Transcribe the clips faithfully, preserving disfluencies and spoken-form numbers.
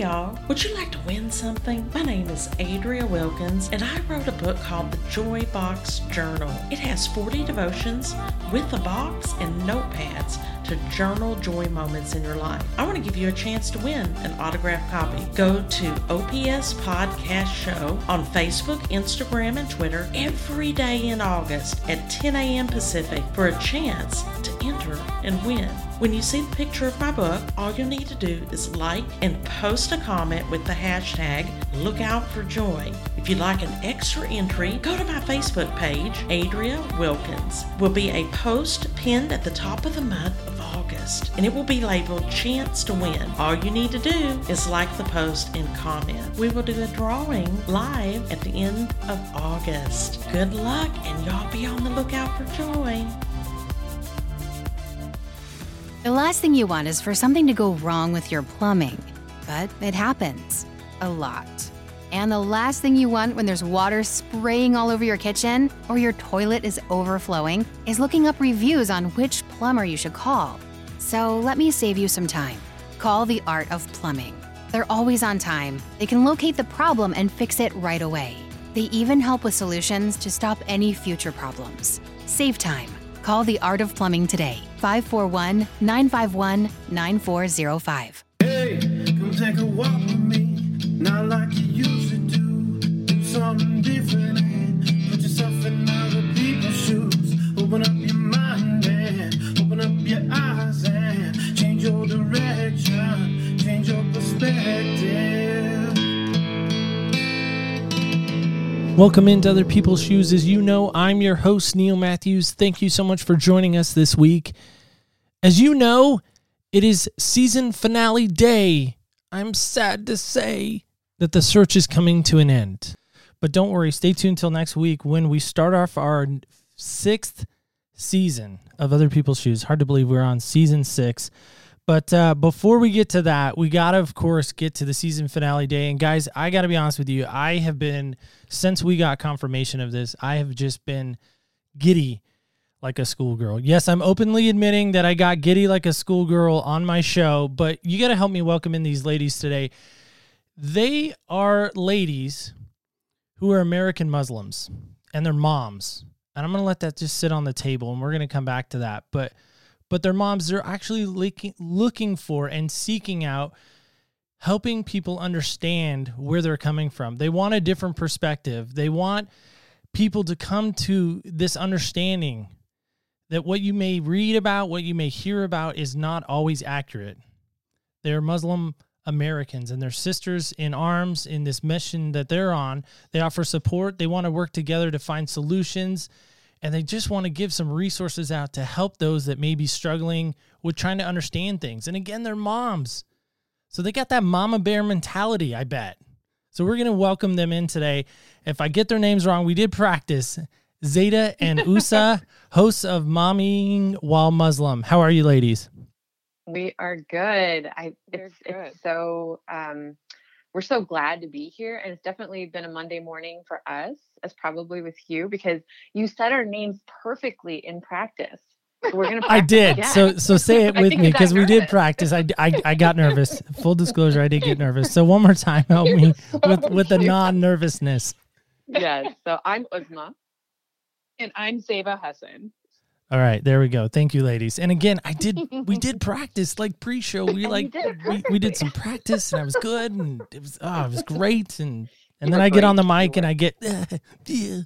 Hey y'all, would you like to win something? My name is Adria Wilkins and I wrote a book called The Joy Box Journal. It has forty devotions with a box and notepads to journal joy moments in your life. I want to give you a chance to win an autographed copy. Go to O P S Podcast Show on Facebook, Instagram, and Twitter every day in August at ten a.m. Pacific for a chance to enter and win. When you see the picture of my book, all you need to do is like and post a comment with the hashtag #LookOutForJoy. If you'd like an extra entry, go to my Facebook page, Adria Wilkins. Will be a post pinned at the top of the month of August, and it will be labeled Chance to Win. All you need to do is like the post and comment. We will do a drawing live at the end of August. Good luck, and y'all be on the lookout for joy. The last thing you want is for something to go wrong with your plumbing, but it happens a lot. And the last thing you want when there's water spraying all over your kitchen or your toilet is overflowing is looking up reviews on which plumber you should call. So let me save you some time. Call The Art of Plumbing. They're always on time. They can locate the problem and fix it right away. They even help with solutions to stop any future problems. Save time. Call The Art of Plumbing today, five four one, nine five one, nine four zero five. Hey, come take a walk with me, not like you used to do. Do something different and put yourself in other people's shoes. Open up your mind and open up your eyes and change your direction, change your perspective. Welcome into Other People's Shoes. As you know, I'm your host, Neil Matthews. Thank you so much for joining us this week. As you know, it is season finale day. I'm sad to say that the search is coming to an end. But don't worry, stay tuned till next week when we start off our sixth season of Other People's Shoes. Hard to believe we're on season six. But uh, before we get to that, we got to, of course, get to the season finale day. And guys, I got to be honest with you. I have been, since we got confirmation of this, I have just been giddy like a schoolgirl. Yes, I'm openly admitting that I got giddy like a schoolgirl on my show, but you got to help me welcome in these ladies today. They are ladies who are American Muslims and they're moms. And I'm going to let that just sit on the table and we're going to come back to that. But But their moms, they're actually looking for and seeking out helping people understand where they're coming from. They want a different perspective. They want people to come to this understanding that what you may read about, what you may hear about is not always accurate. They're Muslim Americans and they're sisters in arms in this mission that they're on. They offer support. They want to work together to find solutions. And they just want to give some resources out to help those that may be struggling with trying to understand things. And again, they're moms. So they got that mama bear mentality, I bet. So we're going to welcome them in today. If I get their names wrong, we did practice. Zeba and Uzma, hosts of Mommying While Muslim. How are you, ladies? We are good. I it's, good. it's so um, we're so glad to be here. And it's definitely been a Monday morning for us, as probably with you, because you said our names perfectly in practice. So we're gonna practice I did. Again. So so say it with me because we did practice. I, I, I got nervous. Full disclosure, I did get nervous. So one more time, help me so with, with the non-nervousness. Yes. So I'm Uzma. And I'm Zeba Hassan. All right, there we go. Thank you, ladies. And again, I did. We did practice like pre-show. We like did we, we did some practice, and I was good, and it was oh, it was great. And and you then I get on the mic, and I get. Uh, yeah.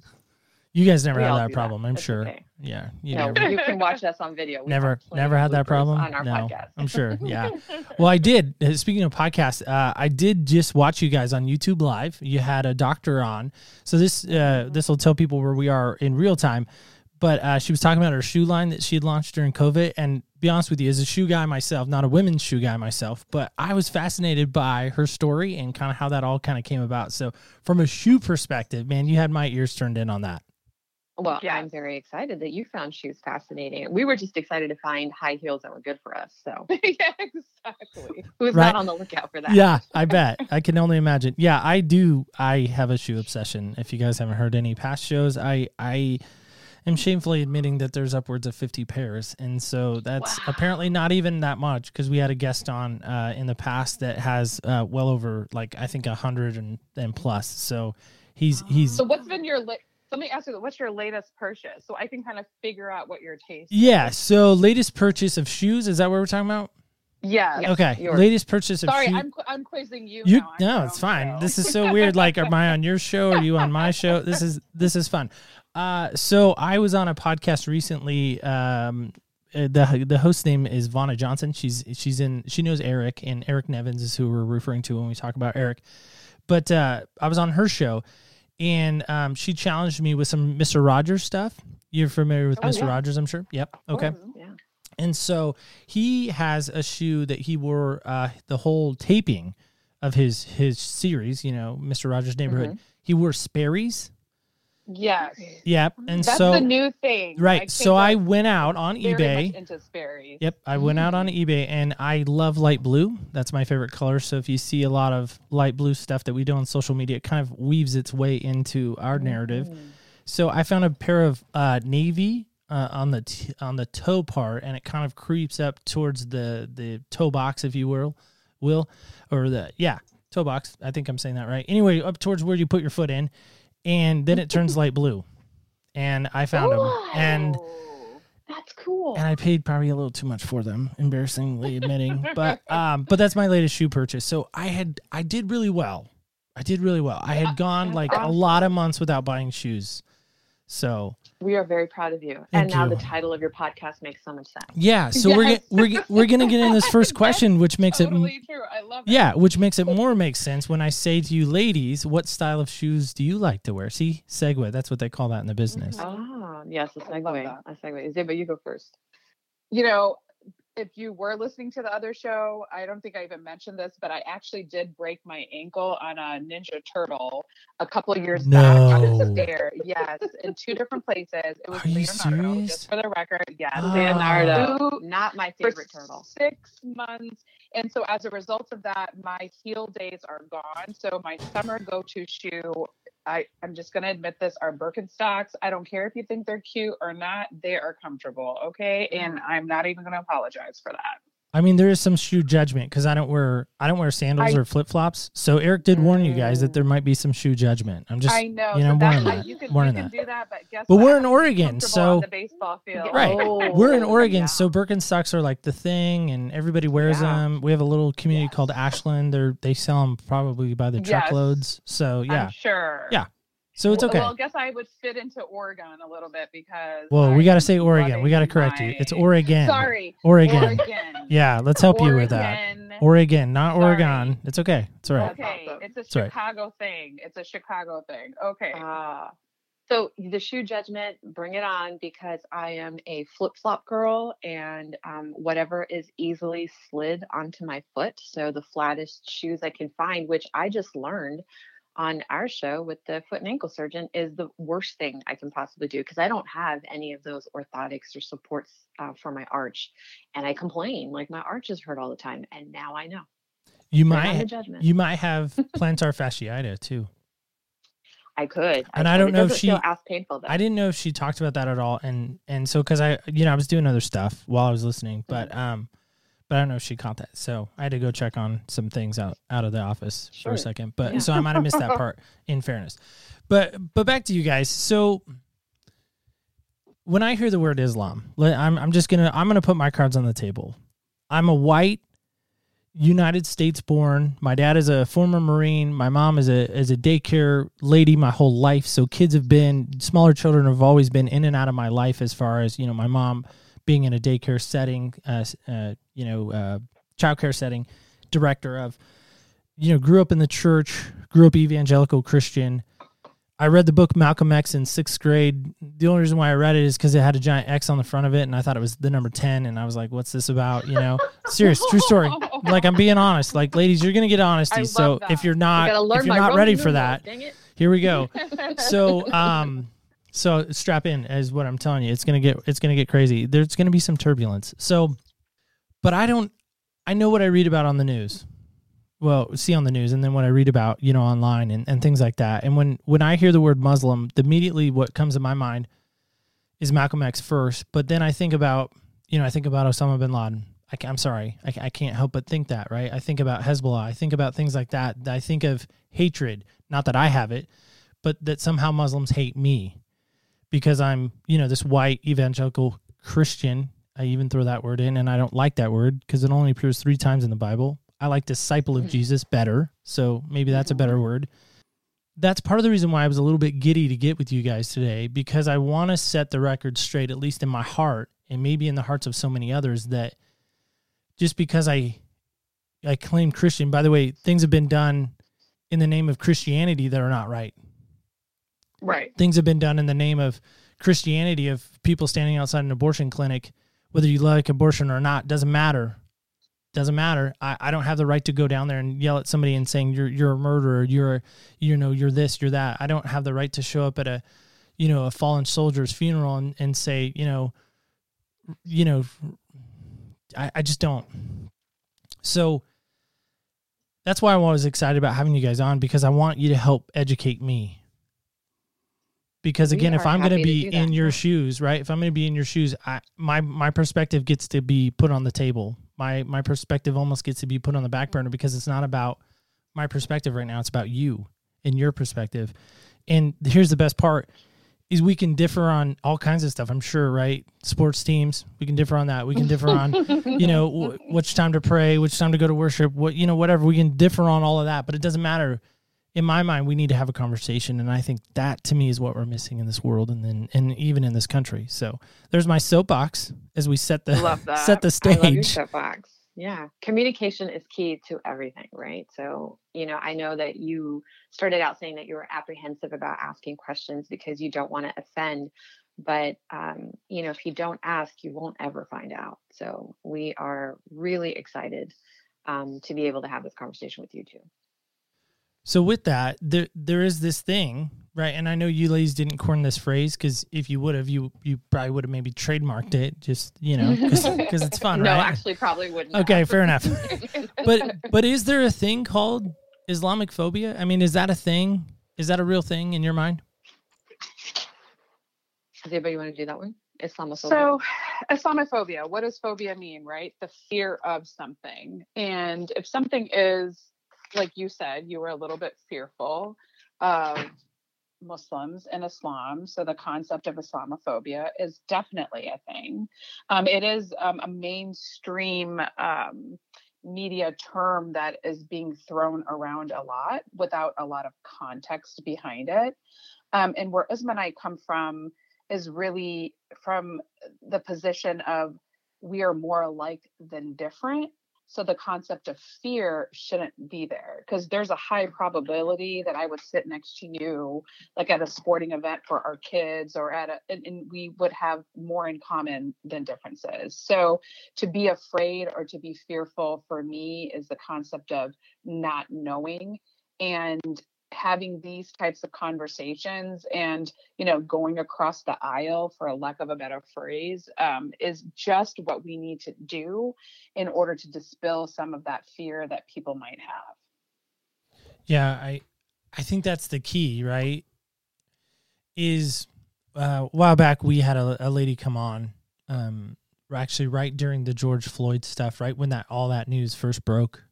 You guys never we had that problem, that. I'm That's sure. Okay. Yeah, you, no, never, you can watch us on video. We never, never had that problem on our no, podcast. I'm sure. Yeah. Well, I did. Speaking of podcasts, uh, I did just watch you guys on YouTube Live. You had a doctor on, so this uh, this will tell people where we are in real time. But uh, she was talking about her shoe line that she had launched during COVID. And be honest with you, as a shoe guy myself, not a women's shoe guy myself, but I was fascinated by her story and kind of how that all kind of came about. So from a shoe perspective, man, you had my ears turned in on that. Well, yeah. I'm very excited that you found shoes fascinating. We were just excited to find high heels that were good for us. So yeah, exactly. Who's right? Not on the lookout for that? Yeah, I bet. I can only imagine. Yeah, I do. I have a shoe obsession. If you guys haven't heard any past shows, I I... I'm shamefully admitting that there's upwards of fifty pairs. And so that's wow. apparently not even that much, because we had a guest on uh, in the past that has uh, well over, like, I think one hundred and, and plus. So he's, he's. So what's been your list? Let me ask you, what's your latest purchase? So I can kind of figure out what your taste yeah, is. Yeah. So latest purchase of shoes. Is that what we're talking about? Yeah. Yes, okay. Yours. Latest purchase of Sorry, shoes. Sorry, I'm, I'm quizzing you. you now no, it's fine. Show. This is so weird. Like, am I on your show? Are you on my show? This is, this is fun. Uh, so I was on a podcast recently. Um, the the host name is Vonna Johnson. She's, she's in, she knows Eric, and Eric Nevins is who we're referring to when we talk about Eric. But uh, I was on her show. And um, she challenged me with some Mister Rogers stuff. You're familiar with oh, Mister Yeah. Rogers, I'm sure. Yep. Okay. Oh, yeah. And so he has a shoe that he wore uh, the whole taping of his his series, you know, Mister Rogers' Neighborhood. Mm-hmm. He wore Sperry's. Yes. Yep. And that's so the new thing. Right. I so I went out on very eBay. Much into Sperry's. Yep. I mm-hmm. went out on eBay, and I love light blue. That's my favorite color. So if you see a lot of light blue stuff that we do on social media, it kind of weaves its way into our narrative. Mm-hmm. So I found a pair of uh, navy uh, on the t- on the toe part, and it kind of creeps up towards the, the toe box, if you will, will or the yeah toe box. I think I'm saying that right. Anyway, up towards where you put your foot in. And then it turns light blue, and I found them, oh, and that's cool. And I paid probably a little too much for them, embarrassingly admitting, but um, but that's my latest shoe purchase. So I had I did really well. I did really well. I had gone that's like awesome. a lot of months without buying shoes. So we are very proud of you. And now you. The title of your podcast makes so much sense. Yeah. So yes. we're we're we're gonna get in this first question, which makes totally it true. I love it. Yeah, which makes it more make sense when I say to you, ladies, what style of shoes do you like to wear? See, segue. That's what they call that in the business. Ah, yes, a segue. A segue. Zeba, you go first. You know, if you were listening to the other show, I don't think I even mentioned this, but I actually did break my ankle on a Ninja Turtle a couple of years no. back on the stair. Yes, in two different places. It was Are Leonardo, just for the record. Yes, oh. Leonardo, not my favorite for turtle. Six months. And so as a result of that, my heel days are gone. So my summer go-to shoe, I, I'm just going to admit this, are Birkenstocks. I don't care if you think they're cute or not. They are comfortable, okay? And I'm not even going to apologize for that. I mean, there is some shoe judgment because I don't wear I don't wear sandals I, or flip-flops. So Eric did warn you guys that there might be some shoe judgment. I'm just, I know, you know, warning that. You can, warning you can that. do that, but guess but what? But we're in Oregon, so. On the baseball field. Right. Oh. We're in Oregon, yeah. So Birkenstocks are like the thing, and everybody wears yeah. them. We have a little community yes. called Ashland. They're, they sell them probably by the truckloads. Yes. So, yeah. I'm sure. Yeah. So it's okay. Well, I guess I would fit into Oregon a little bit because. Well, we got to say Oregon. We got to correct my... you. It's Oregon. Sorry. Oregon. Oregon. Yeah, let's help Oregon. you with that. Oregon, not Sorry. Oregon. It's okay. It's all right. Okay. It's a Chicago it's right. thing. It's a Chicago thing. Okay. Uh, so the shoe judgment, bring it on, because I am a flip-flop girl, and um, whatever is easily slid onto my foot. So the flattest shoes I can find, which I just learned on our show with the foot and ankle surgeon, is the worst thing I can possibly do, because I don't have any of those orthotics or supports uh, for my arch, and I complain like my arches hurt all the time. And now I know. You might you might have plantar fasciitis too. I could, and I, I don't know if she. Painful, I didn't know if she talked about that at all, and and so because I you know I was doing other stuff while I was listening, but um. But I don't know if she caught that. So I had to go check on some things out, out of the office sure. for a second. But yeah. So I might have missed that part in fairness. But but back to you guys. So when I hear the word Islam, I'm I'm just gonna I'm gonna put my cards on the table. I'm a white, United States born. My dad is a former Marine. My mom is a is a daycare lady my whole life. So kids have been smaller children have always been in and out of my life, as far as, you know, my mom being in a daycare setting, uh, uh, you know, uh, childcare setting, director of, you know, grew up in the church, grew up evangelical Christian. I read the book Malcolm X in sixth grade. The only reason why I read it is because it had a giant X on the front of it, and I thought it was the number ten, and I was like, what's this about, you know? Serious, true story. Like, I'm being honest. Like, ladies, you're going to get honesty, so that. if you're not if you're not ready for that, here we go. So, um... So strap in is what I'm telling you. It's going to get, it's going to get crazy. There's going to be some turbulence. So, but I don't, I know what I read about on the news. Well, see on the news, and then what I read about, you know, online and, and things like that. And when, when I hear the word Muslim, immediately what comes to my mind is Malcolm X first, but then I think about, you know, I think about Osama bin Laden. I can, I'm sorry, I, I can't help but think that, right? I think about Hezbollah. I think about things like that. I think of hatred, not that I have it, but that somehow Muslims hate me because I'm, you know, this white evangelical Christian. I even throw that word in, and I don't like that word because it only appears three times in the Bible. I like disciple of Jesus better, so maybe that's a better word. That's part of the reason why I was a little bit giddy to get with you guys today, because I want to set the record straight, at least in my heart, and maybe in the hearts of so many others, that just because I I claim Christian, by the way, things have been done in the name of Christianity that are not right. Right. Things have been done in the name of Christianity of people standing outside an abortion clinic, whether you like abortion or not, doesn't matter. Doesn't matter. I, I don't have the right to go down there and yell at somebody and saying you're you're a murderer. You're you know you're this. You're that. I don't have the right to show up at a you know a fallen soldier's funeral and, and say you know you know I, I just don't. So that's why I was excited about having you guys on, because I want you to help educate me. Because again, if I'm going to be in your shoes, right? If I'm going to be in your shoes, I, my my perspective gets to be put on the table. My my perspective almost gets to be put on the back burner, because it's not about my perspective right now. It's about you and your perspective. And here's the best part is we can differ on all kinds of stuff, I'm sure, right? Sports teams, we can differ on that. We can differ on, you know, w- which time to pray, which time to go to worship, what, you know, whatever. We can differ on all of that, but it doesn't matter. In my mind, we need to have a conversation, and I think that, to me, is what we're missing in this world, and then, and even in this country. So, there's my soapbox as we set the love that. set the stage. I love your soapbox. Yeah, communication is key to everything, right? So, you know, I know that you started out saying that you were apprehensive about asking questions because you don't want to offend, but um, you know, if you don't ask, you won't ever find out. So, we are really excited um, to be able to have this conversation with you too. So with that, there there is this thing, right? And I know you ladies didn't coin this phrase, because if you would have, you you probably would have maybe trademarked it, just, you know, because it's fun, no, right? No, actually probably wouldn't. Okay, have. Fair enough. But but is there a thing called Islamic phobia? I mean, is that a thing? Is that a real thing in your mind? Does anybody want to do that one? Islamophobia. So Islamophobia, what does phobia mean, right? The fear of something. And if something is, like you said, you were a little bit fearful of Muslims and Islam. So the concept of Islamophobia is definitely a thing. Um, it is um, a mainstream um, media term that is being thrown around a lot without a lot of context behind it. Um, and where Uzma and I come from is really from the position of we are more alike than different. So the concept of fear shouldn't be there, because there's a high probability that I would sit next to you, like at a sporting event for our kids, or at a, and, and we would have more in common than differences. So to be afraid or to be fearful for me is the concept of not knowing, and having these types of conversations and, you know, going across the aisle, for a lack of a better phrase, um, is just what we need to do in order to dispel some of that fear that people might have. Yeah, I, I think that's the key, right? Is uh, a while back we had a, a lady come on, um, actually right during the George Floyd stuff, right when that all that news first broke,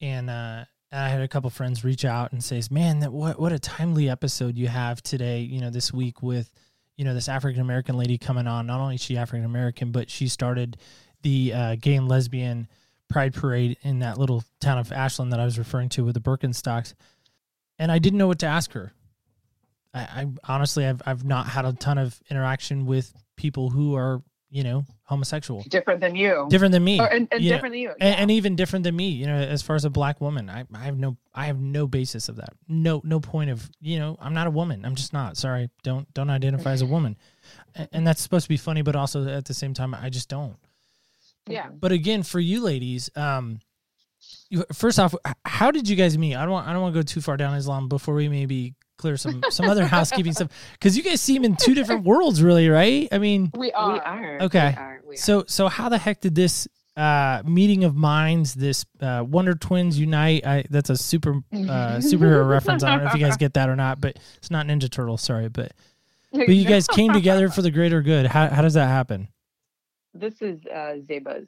and uh, And I had a couple friends reach out and say, man, that what what a timely episode you have today, you know, this week with, you know, this African-American lady coming on. Not only is she African-American, but she started the uh, gay and lesbian pride parade in that little town of Ashland that I was referring to with the Birkenstocks. And I didn't know what to ask her. I, I honestly, I've I've not had a ton of interaction with people who are, you know, homosexual. Different than you. Different than me. Or, and and different know, than you. Yeah. And, and even different than me, you know, as far as a black woman. I, I have no I have no basis of that. No no point of, you know, I'm not a woman. I'm just not. Sorry. Don't don't identify as a woman. And, and that's supposed to be funny, but also at the same time, I just don't. Yeah. But again, for you ladies, um, first off, how did you guys meet? I don't want, I don't want to go too far down Islam before we maybe clear some some other housekeeping stuff, because you guys seem in two different worlds, really, right? I mean, we are. We are. Okay. We are. We are. So so how the heck did this uh, meeting of minds, this uh, Wonder Twins unite? I, that's a super uh, superhero reference. I don't know if you guys get that or not, but it's not Ninja Turtles. Sorry, but But you guys came together for the greater good. How how does that happen? This is uh, Zeba's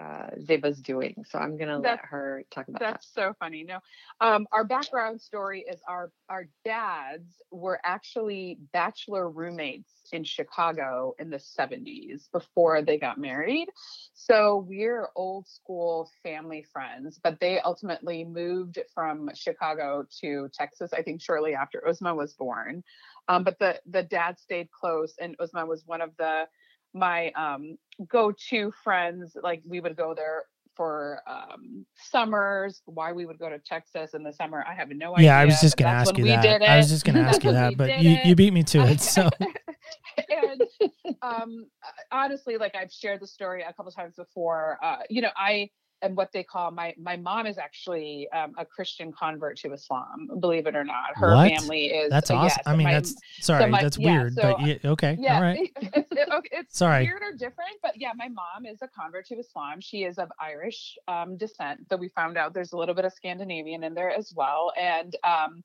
uh, Zeba's doing, so I'm gonna that's, let her talk about that's that. That's so funny. No, um, our background story is our our dads were actually bachelor roommates in Chicago in the seventies before they got married. So we're old school family friends, but they ultimately moved from Chicago to Texas, I think shortly after Uzma was born. Um, but the, the dad stayed close, and Uzma was one of the, my um, go-to friends. Like we would go there for um, summers. Why we would go to Texas in the summer, I have no idea. Yeah, I was just going to ask you that. I was just going to ask you that, but you, you beat me to it. So. And um, honestly, like I've shared the story a couple times before, uh, you know, I am what they call my, my mom is actually um, a Christian convert to Islam, believe it or not. Her what? family is. That's awesome. Yeah, so I mean, my, that's sorry, so my, that's yeah, weird, so, but yeah, okay. Yeah, all right. It's, it's, it's sorry. weird or different, but yeah, my mom is a convert to Islam. She is of Irish um, descent, though we found out there's a little bit of Scandinavian in there as well. And, um,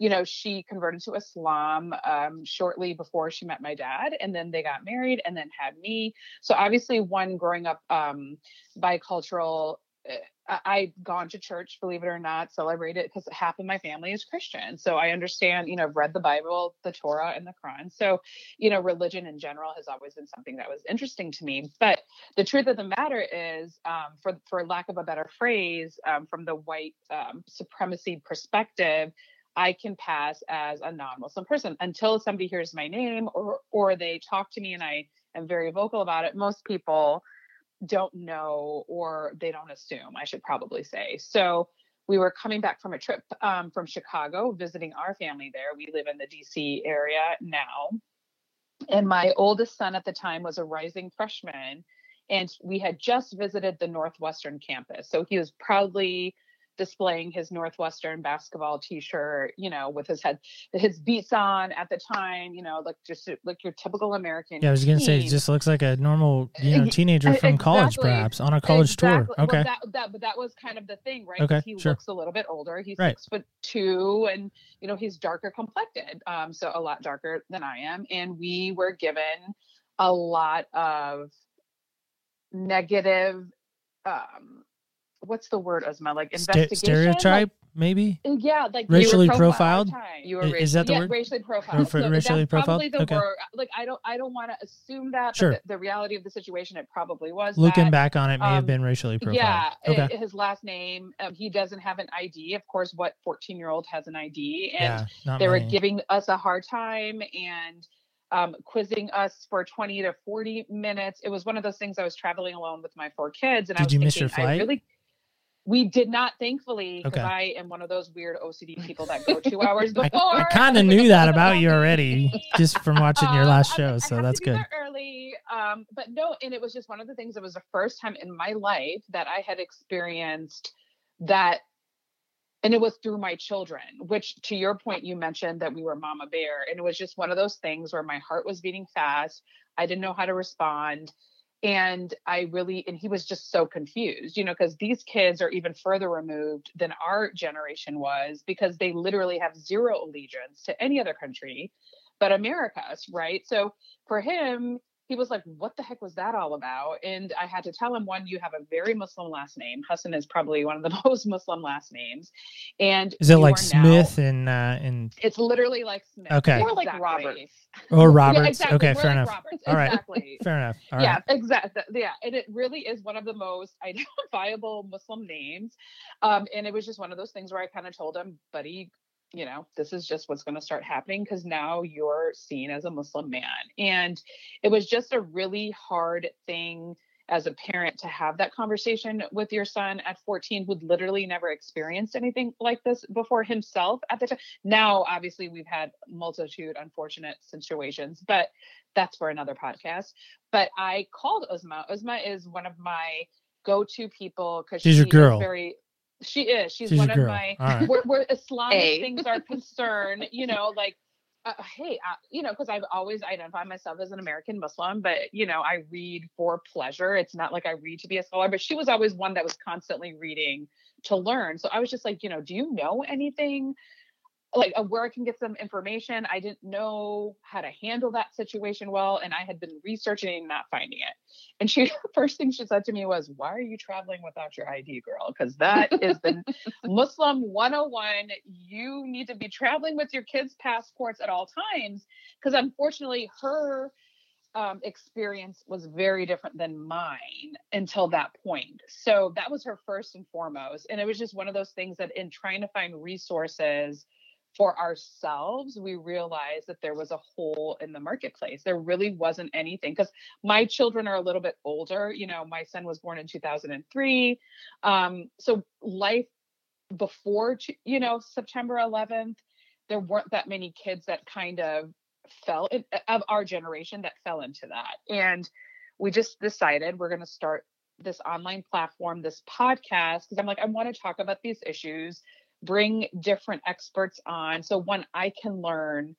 you know, she converted to Islam um, shortly before she met my dad, and then they got married and then had me. So obviously one growing up um, bicultural, I, I'd gone to church, believe it or not, celebrated because half of my family is Christian. So I understand, you know, I've read the Bible, the Torah and the Quran. So, you know, religion in general has always been something that was interesting to me. But the truth of the matter is, um, for, for lack of a better phrase, um, from the white um, supremacy perspective, I can pass as a non-Muslim person until somebody hears my name or or they talk to me, and I am very vocal about it. Most people don't know, or they don't assume, I should probably say. So we were coming back from a trip um, from Chicago, visiting our family there. We live in the D C area now. And my oldest son at the time was a rising freshman, and we had just visited the Northwestern campus. So he was proudly displaying his Northwestern basketball t-shirt, you know, with his head, his beats on at the time, you know, like just like your typical American. Yeah, I was going to say, it just looks like a normal, you know, teenager from exactly. college, perhaps on a college exactly. tour. Okay. Well, that, that, but that was kind of the thing, right? Okay, he sure. looks a little bit older. He's right. six foot two, and, you know, he's darker complected. Um, so a lot darker than I am. And we were given a lot of negative, um, what's the word, Uzma? Like investigation? Stereotype, like, maybe? Yeah. Like racially you were profiled? profiled? You were racially, Is that the yeah, word? racially profiled. So racially that's profiled? Probably the okay. word. Like, I don't I don't want to assume that, sure. but the, the reality of the situation, it probably was Looking that. back on it, may um, have been racially profiled. Yeah. Okay. It, his last name, um, he doesn't have an I D. Of course, what fourteen-year-old has an I D? And yeah, they many. were giving us a hard time and um, quizzing us for twenty to forty minutes. It was one of those things. I was traveling alone with my four kids. And Did I was you thinking, miss your flight? I really... We did not, thankfully, because okay. I am one of those weird O C D people that go two hours before. I, I kind of knew that about you already, just from watching your last um, show, I, so I that's good. Early, um, but no, and it was just one of the things. It was the first time in my life that I had experienced that, and it was through my children. Which, to your point, you mentioned that we were mama bear, and it was just one of those things where my heart was beating fast. I didn't know how to respond. And I really, and he was just so confused, you know, because these kids are even further removed than our generation was, because they literally have zero allegiance to any other country but America's, right? So for him, he was like, what the heck was that all about? And I had to tell him, one, you have a very Muslim last name. Hassan is probably one of the most Muslim last names. And is it like Smith now, and, uh, and it's literally like Smith. Okay. Or like Roberts. Or Roberts. Yeah, exactly. Okay. We're fair like enough. Roberts. All right. Exactly. Fair enough. All yeah. Right. Exactly. Yeah. And it really is one of the most identifiable Muslim names. Um, and it was just one of those things where I kind of told him, buddy, you know, this is just what's going to start happening, because now you're seen as a Muslim man. And it was just a really hard thing as a parent to have that conversation with your son at fourteen, who'd literally never experienced anything like this before himself at the time. Now, obviously, we've had multitude unfortunate situations, but that's for another podcast. But I called Uzma. Uzma is one of my go-to people because she's she your girl. Very She is. She's, She's one of my, right. where, where Islamic hey. things are concerned, you know, like, uh, hey, uh, you know, because I've always identified myself as an American Muslim, but, you know, I read for pleasure. It's not like I read to be a scholar, but she was always one that was constantly reading to learn. So I was just like, you know, do you know anything like uh, where I can get some information. I didn't know how to handle that situation well, and I had been researching and not finding it. And she, first thing she said to me was, "Why are you traveling without your I D, girl? Because that is the Muslim one oh one. You need to be traveling with your kids' passports at all times." Because unfortunately, her um, experience was very different than mine until that point. So that was her first and foremost. And it was just one of those things that in trying to find resources for ourselves, we realized that there was a hole in the marketplace. There really wasn't anything, because my children are a little bit older. You know, my son was born in two thousand three. Um, so life before, you know, September eleventh, there weren't that many kids that kind of fell in, of our generation that fell into that. And we just decided we're going to start this online platform, this podcast, because I'm like, I want to talk about these issues, bring different experts on. So one, I can learn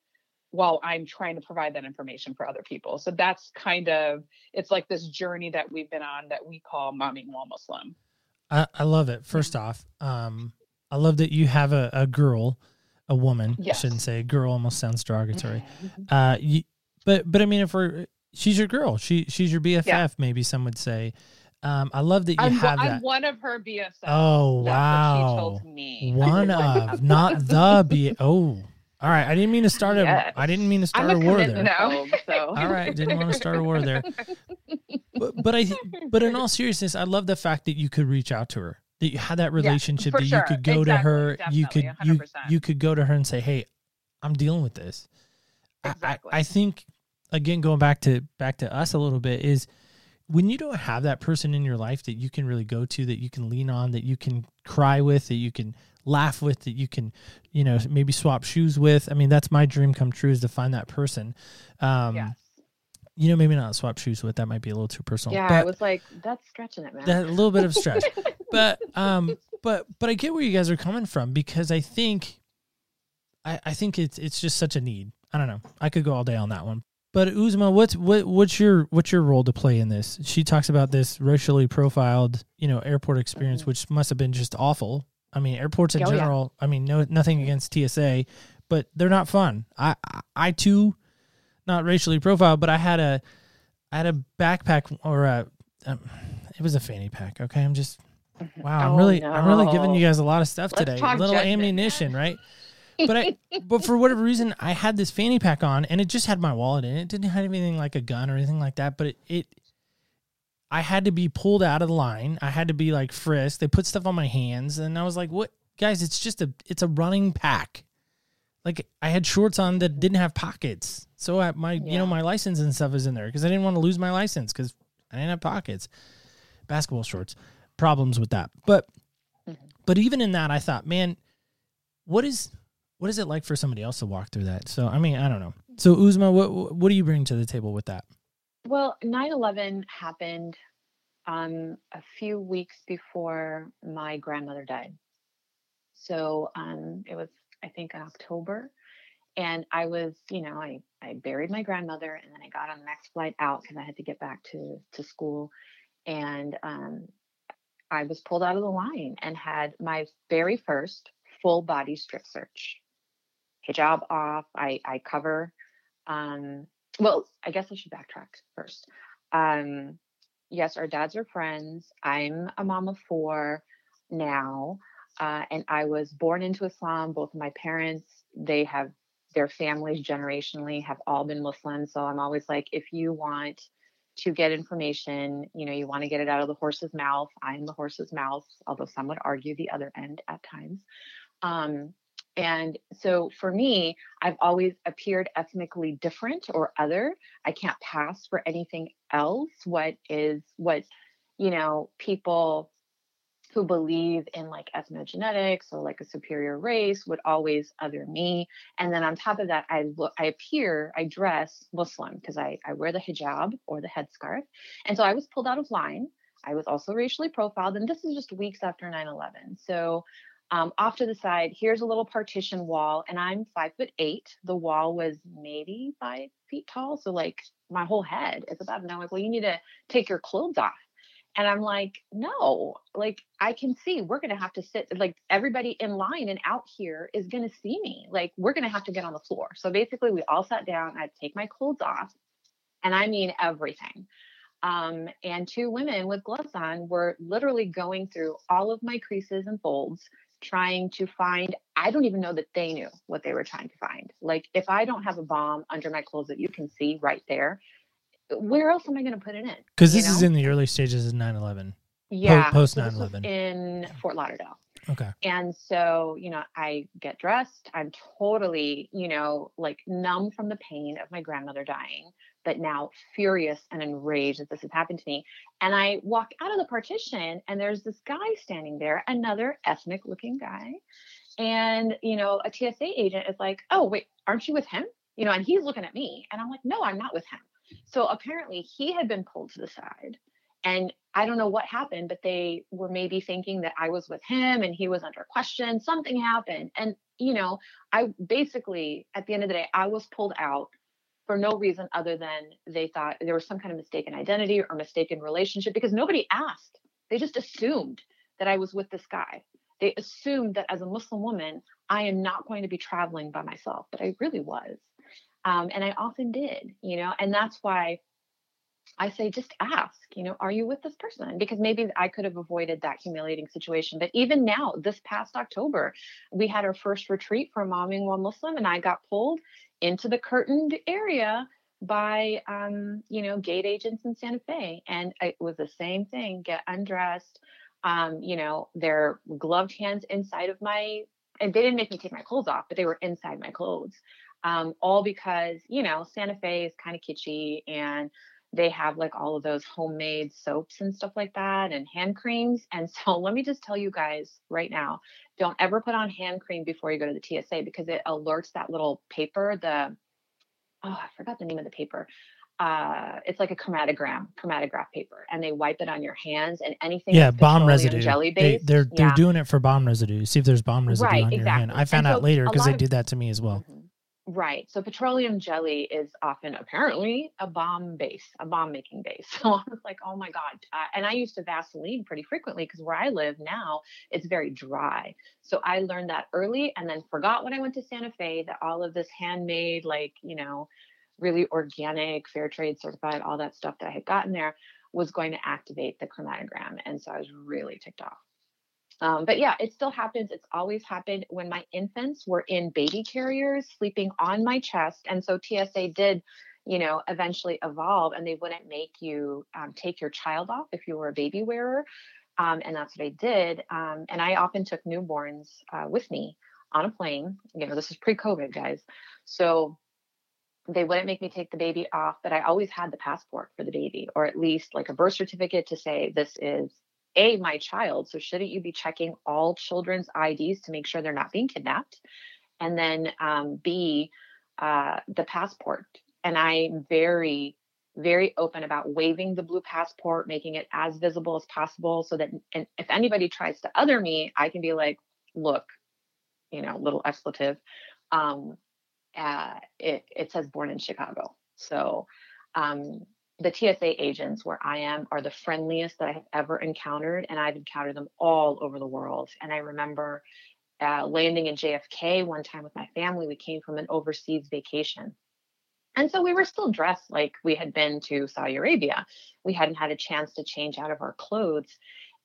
while I'm trying to provide that information for other people. So that's kind of, it's like this journey that we've been on that we call Mommying While Muslim. I, I love it. First off, um, I love that you have a, a girl, a woman, yes. I shouldn't say girl, almost sounds derogatory. uh, you, but, but I mean, if we're, she's your girl, she, she's your B F F, yeah. Maybe some would say. Um, I love that you I'm, have I'm that. I'm one of her B F Fs. Oh, that's wow. What she told me. One of, not the B. Oh, all right. I didn't mean to start a, yes. I didn't mean to start I'm a, a war there. No. So. All right. Didn't want to start a war there. But, but I, but in all seriousness, I love the fact that you could reach out to her, that you had that relationship, yeah, that sure. you could go exactly, to her. You could, you, you could go to her and say, "Hey, I'm dealing with this." Exactly. I, I think again, going back to, back to us a little bit is, when you don't have that person in your life that you can really go to, that you can lean on, that you can cry with, that you can laugh with, that you can, you know, maybe swap shoes with. I mean, that's my dream come true, is to find that person. Um, yes. You know, maybe not swap shoes with. That might be a little too personal. Yeah, but I was like, that's stretching it, man. That, a little bit of stretch. but, um, but, but I get where you guys are coming from, because I think, I, I think it's it's just such a need. I don't know. I could go all day on that one. But Uzma, what's what, what's your what's your role to play in this? She talks about this racially profiled, you know, airport experience, mm-hmm. which must have been just awful. I mean, airports in oh, general. Yeah. I mean, no, nothing against T S A, but they're not fun. I, I I too, not racially profiled, but I had a I had a backpack or a um, it was a fanny pack. Okay, I'm just wow. I'm oh, really no. I'm really giving you guys a lot of stuff Let's today. A little ammunition, right? But I, but for whatever reason, I had this fanny pack on, and it just had my wallet in it. It didn't have anything like a gun or anything like that. But it, it, I had to be pulled out of the line. I had to be like frisked. They put stuff on my hands, and I was like, "What, guys? It's just a, it's a running pack." Like I had shorts on that didn't have pockets, so I, my, yeah. you know, my license and stuff is in there because I didn't want to lose my license because I didn't have pockets. Basketball shorts, problems with that. But, mm-hmm. but even in that, I thought, man, what is What is it like for somebody else to walk through that? So, I mean, I don't know. So, Uzma, what what do you bring to the table with that? Well, nine eleven happened um, a few weeks before my grandmother died. So, um, it was, I think, October. And I was, you know, I, I buried my grandmother, and then I got on the next flight out because I had to get back to, to school. And um, I was pulled out of the line and had my very first full body strip search. Hijab off, I, I cover. Um, well, I guess I should backtrack first. Um, yes, our dads are friends. I'm a mom of four now, uh, and I was born into Islam. Both of my parents, they have, their families generationally have all been Muslim. So I'm always like, if you want to get information, you know, you want to get it out of the horse's mouth. I'm the horse's mouth, although some would argue the other end at times. Um, And so for me, I've always appeared ethnically different or other. I can't pass for anything else. What is what, you know, people who believe in like ethnogenetics or like a superior race would always other me. And then on top of that, I look, I appear, I dress Muslim because I, I wear the hijab or the headscarf. And so I was pulled out of line. I was also racially profiled. And this is just weeks after nine eleven. So Um, off to the side, here's a little partition wall, and I'm five foot eight. The wall was maybe five feet tall, so like my whole head is about. And I was like, "Well, you need to take your clothes off." And I'm like, no, like I can see we're going to have to sit, like everybody in line and out here is going to see me. Like we're going to have to get on the floor. So basically we all sat down. I'd take my clothes off, and I mean everything. Um, and two women with gloves on were literally going through all of my creases and folds, trying to find, I don't even know that they knew what they were trying to find. Like if I don't have a bomb under my clothes that you can see right there, where else am I going to put it in? Because this you know? is in the early stages of nine eleven. Yeah. Post nine eleven. In Fort Lauderdale. Okay. And so, you know, I get dressed. I'm totally, you know, like numb from the pain of my grandmother dying, but now furious and enraged that this has happened to me. And I walk out of the partition, and there's this guy standing there, another ethnic looking guy. And, you know, a T S A agent is like, oh, wait, aren't you with him? You know, and he's looking at me, and I'm like, no, I'm not with him. So apparently he had been pulled to the side, and I don't know what happened, but they were maybe thinking that I was with him and he was under question. Something happened. And, you know, I basically, at the end of the day, I was pulled out for no reason other than they thought there was some kind of mistaken identity or mistaken relationship, because nobody asked. They just assumed that I was with this guy. They assumed that as a Muslim woman, I am not going to be traveling by myself, but I really was. Um, and I often did, you know, and that's why I say, just ask, you know, are you with this person? Because maybe I could have avoided that humiliating situation. But even now, this past October, we had our first retreat for Mommying While Muslim, and I got pulled into the curtained area by, um, you know, gate agents in Santa Fe. And it was the same thing, get undressed, um, you know, their gloved hands inside of my, and they didn't make me take my clothes off, but they were inside my clothes. Um, all because, you know, Santa Fe is kind of kitschy, and they have like all of those homemade soaps and stuff like that, and hand creams. And so let me just tell you guys right now, don't ever put on hand cream before you go to the T S A, because it alerts that little paper, the, oh, I forgot the name of the paper. Uh, it's like a chromatogram, chromatograph paper, and they wipe it on your hands and anything. Yeah, bomb residue. Jelly based, they, they're they're yeah. doing it for bomb residue. See if there's bomb residue right, on exactly. your hand. I found so out later because they of, did that to me as well. Mm-hmm. Right. So petroleum jelly is often apparently a bomb base, a bomb making base. So I was like, oh my God. Uh, and I used to Vaseline pretty frequently, because where I live now, it's very dry. So I learned that early, and then forgot when I went to Santa Fe that all of this handmade, like, you know, really organic, fair trade certified, all that stuff that I had gotten there was going to activate the chromatogram. And so I was really ticked off. Um, but yeah, it still happens. It's always happened. When my infants were in baby carriers, sleeping on my chest. And so T S A did, you know, eventually evolve, and they wouldn't make you um, take your child off if you were a baby wearer. Um, and that's what I did. Um, and I often took newborns uh, with me on a plane. You know, this is pre-COVID, guys. So they wouldn't make me take the baby off, but I always had the passport for the baby, or at least like a birth certificate to say, this is A, my child. So shouldn't you be checking all children's I Ds to make sure they're not being kidnapped? And then um, B, uh, the passport. And I'm very, very open about waving the blue passport, making it as visible as possible, so that and if anybody tries to other me, I can be like, look, you know, little expletive. Um, uh, it, it says born in Chicago. So, um, the T S A agents where I am are the friendliest that I have ever encountered. And I've encountered them all over the world. And I remember uh, landing in J F K one time with my family. We came from an overseas vacation. And so we were still dressed like we had been to Saudi Arabia. We hadn't had a chance to change out of our clothes.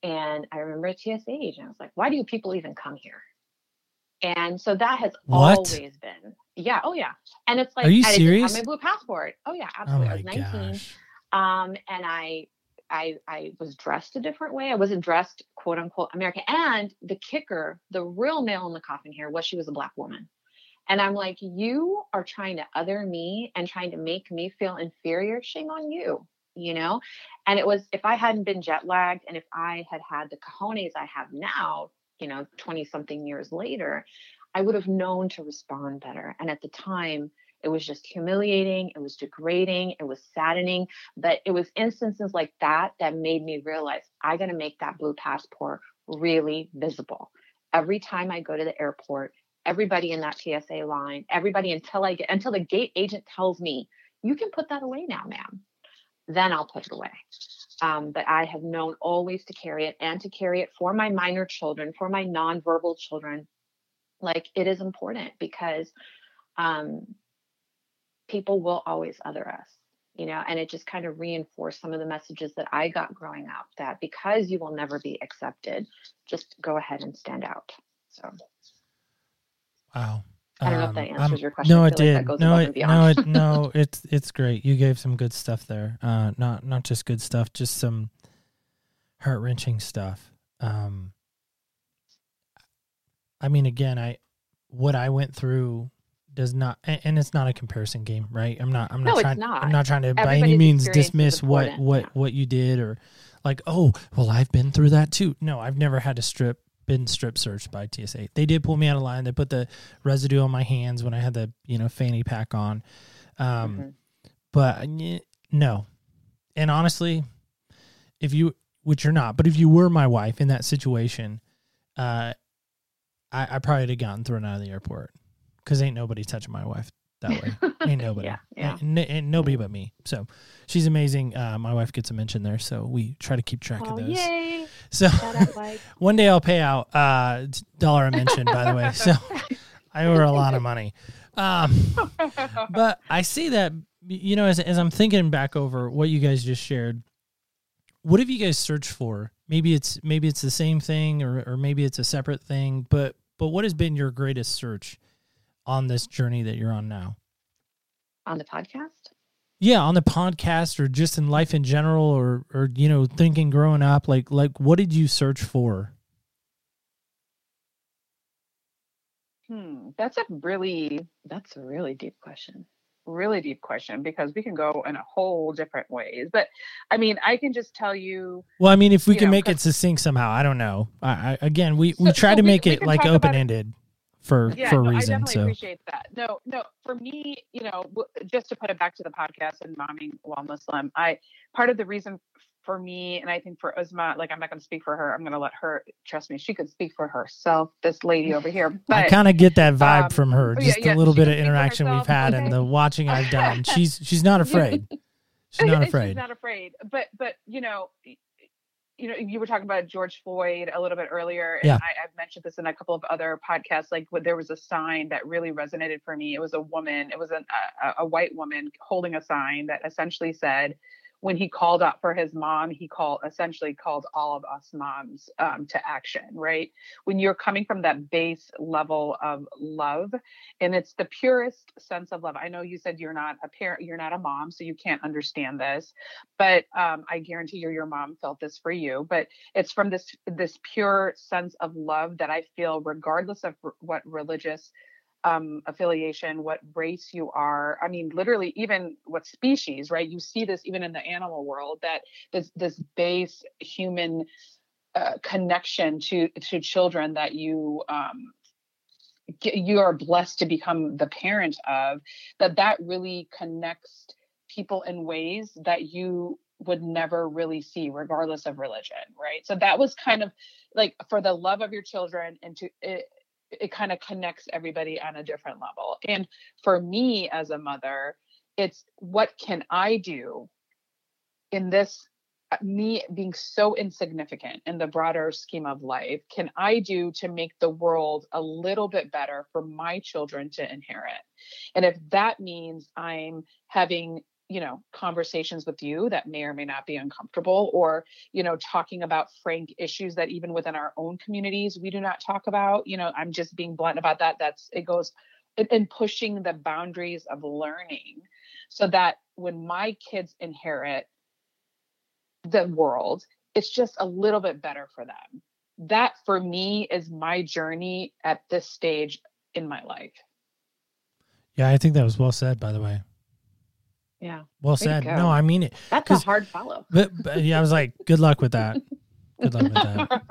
And I remember a T S A agent. I was like, why do you people even come here? And so that has what? always been. Yeah. Oh, yeah. And it's like, are you I serious? I have my blue passport. Oh, yeah. Absolutely. Oh, I was nineteen. Gosh. Um, and I, I, I was dressed a different way. I wasn't dressed, quote unquote, American. And the kicker, the real nail in the coffin here, was she was a Black woman. And I'm like, you are trying to other me and trying to make me feel inferior. Shame on you, you know? And it was, if I hadn't been jet lagged, and if I had had the cojones I have now, you know, twenty something years later, I would have known to respond better. And at the time, it was just humiliating. It was degrading. It was saddening. But it was instances like that that made me realize I got to make that blue passport really visible. Every time I go to the airport, everybody in that T S A line, everybody until I get until the gate agent tells me, you can put that away now, ma'am. then I'll put it away. Um, but I have known always to carry it, and to carry it for my minor children, for my nonverbal children. Like, it is important, because um, people will always other us, you know, and it just kind of reinforced some of the messages that I got growing up, that because you will never be accepted, just go ahead and stand out. So. Wow. I don't know um, if that answers um, your question. No, it did. Like, no, it, no, it, no, it's it's great. You gave some good stuff there. Uh, not not just good stuff, just some heart wrenching stuff. Um, I mean, again, I what I went through does not, and, and it's not a comparison game, right? I'm not. I'm not. No, trying, it's not. I'm not trying to Everybody's by any means dismiss what what yeah. what you did, or like, oh, well, I've been through that too. No, I've never had to strip. been strip searched by T S A. They did pull me out of line. They put the residue on my hands when I had the, you know, fanny pack on. Um, mm-hmm. But no. And honestly, if you, which you're not, but if you were my wife in that situation, uh, I, I probably would have gotten thrown out of the airport, because ain't nobody touching my wife that way. Ain't nobody. yeah, yeah. Ain't, ain't nobody but me. So she's amazing. Uh, my wife gets a mention there, so we try to keep track oh, of those. Yay. So one day I'll pay out uh, dollar a mention, by the way. So I owe her a lot of money. Um, but I see that, you know, as as I'm thinking back over what you guys just shared, what have you guys searched for? Maybe it's maybe it's the same thing, or or maybe it's a separate thing. But but what has been your greatest search on this journey that you're on now? On the podcast? Yeah, on the podcast, or just in life in general, or, or you know, thinking growing up, like, like what did you search for? Hmm, that's a really, that's a really deep question. Really deep question, because we can go in a whole different ways. But, I mean, I can just tell you. Well, I mean, if we can know, make it succinct somehow, I don't know. I, I Again, we, we so, try so to we, make we it like open-ended. For, yeah, for no, reason, I definitely so. appreciate that. No, no, for me, you know, w- just to put it back to the podcast and Momming While Muslim, I, part of the reason for me, and I think for Uzma, like, I'm not going to speak for her. I'm going to let her, trust me, she could speak for herself, this lady over here. But, I kind of get that vibe um, from her, just yeah, yeah, a little bit of interaction herself, we've had okay. and the watching I've done. She's, she's not afraid. She's not afraid. She's not afraid. But, but, you know, you know, you were talking about George Floyd a little bit earlier, and yeah. I, I've mentioned this in a couple of other podcasts. Like, when there was a sign that really resonated for me. It was a woman. It was an, a, a white woman holding a sign that essentially said, "When he called out for his mom, he called essentially called all of us moms um, to action." Right? When you're coming from that base level of love, and it's the purest sense of love. I know you said you're not a parent, you're not a mom, so you can't understand this, but um, I guarantee you, your mom felt this for you. But it's from this this pure sense of love that I feel, regardless of r- what religious Um, affiliation, what race you are. I mean, literally, even what species, right? You see this even in the animal world, that this this base human uh, connection to to children that you um, get, you are blessed to become the parent of, that that really connects people in ways that you would never really see, regardless of religion, right? So that was kind of like, for the love of your children, and to it, it kind of connects everybody on a different level. And for me as a mother, it's what can I do in this, me being so insignificant in the broader scheme of life, can I do to make the world a little bit better for my children to inherit? And if that means I'm having, you know, conversations with you that may or may not be uncomfortable, or, you know, talking about frank issues that even within our own communities, we do not talk about, you know, I'm just being blunt about that. That's, it goes in pushing the boundaries of learning, so that when my kids inherit the world, it's just a little bit better for them. That for me is my journey at this stage in my life. Yeah. I think that was well said, by the way. Yeah. Well said. No, I mean it. That's a hard follow. But, but yeah, I was like, good luck with that. Good luck with that.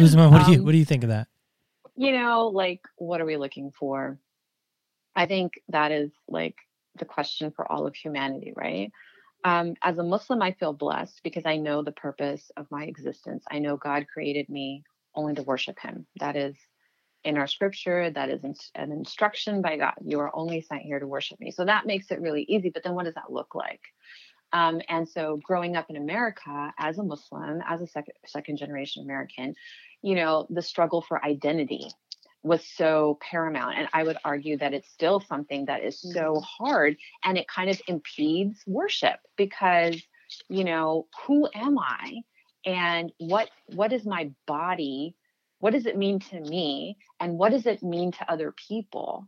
Uzma, what um, do you what do you think of that? You know, like, what are we looking for? I think that is like the question for all of humanity, right? Um, as a Muslim, I feel blessed because I know the purpose of my existence. I know God created me only to worship him. That is in our scripture, that is an instruction by God. You are only sent here to worship me. So that makes it really easy. But then what does that look like? Um, and so growing up in America as a Muslim, as a second, second generation American, you know, the struggle for identity was so paramount. And I would argue that it's still something that is so hard, and it kind of impedes worship because, you know, who am I? And what, what is my body? What does it mean to me? And what does it mean to other people?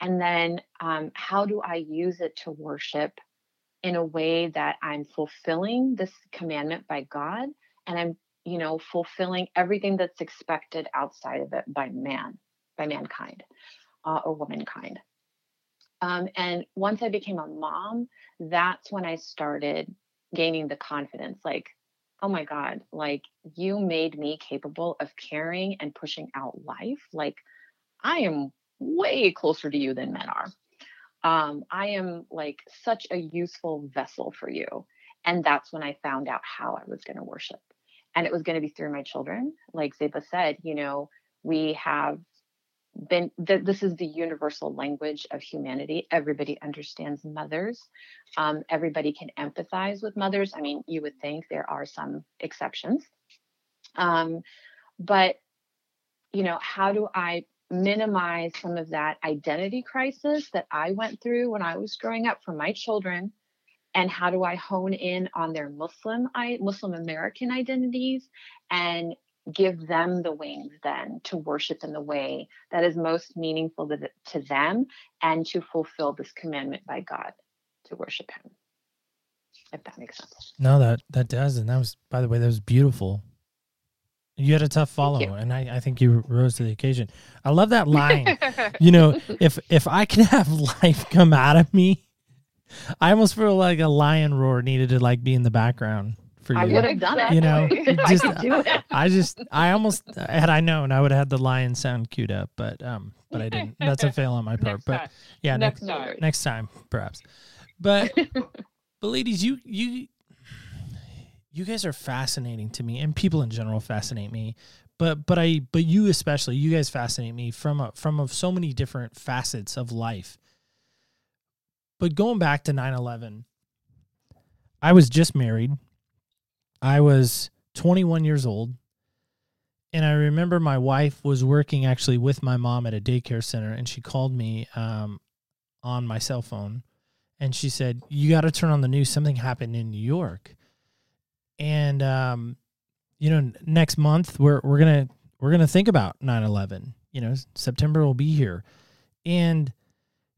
And then um, how do I use it to worship in a way that I'm fulfilling this commandment by God, and I'm, you know, fulfilling everything that's expected outside of it by man, by mankind uh, or womankind. Um, and once I became a mom, that's when I started gaining the confidence, like, oh my God, like you made me capable of carrying and pushing out life. Like I am way closer to you than men are. Um, I am like such a useful vessel for you. And that's when I found out how I was going to worship. And it was going to be through my children. Like Zeba said, you know, we have been, th- this is the universal language of humanity. Everybody understands mothers. Um, everybody can empathize with mothers. I mean, you would think there are some exceptions. Um, but, you know, how do I minimize some of that identity crisis that I went through when I was growing up for my children? And how do I hone in on their Muslim, Muslim American identities and give them the wings then to worship in the way that is most meaningful to, to them and to fulfill this commandment by God to worship him, if that makes sense. No, that, that does. And that was, by the way, that was beautiful. You had a tough follow, and I, I think you rose to the occasion. I love that line. You know, if if I can have life come out of me, I almost feel like a lion roar needed to like be in the background for you. I would have done it. You know, just, I, do it. I just, I almost had I known, I would have had the lion sound queued up, but um, but I didn't. That's a fail on my part. Next but time. yeah, next, next time, next time perhaps. But but ladies, you you. You guys are fascinating to me, and people in general fascinate me, but but I but you especially, you guys fascinate me from a, from a, so many different facets of life. But going back to nine eleven, I was just married. I was twenty-one years old, and I remember my wife was working actually with my mom at a daycare center, and she called me um, on my cell phone, and she said, "You got to turn on the news. Something happened in New York." And, um, you know, next month we're, we're going to, we're going to think about nine eleven, you know, September will be here. And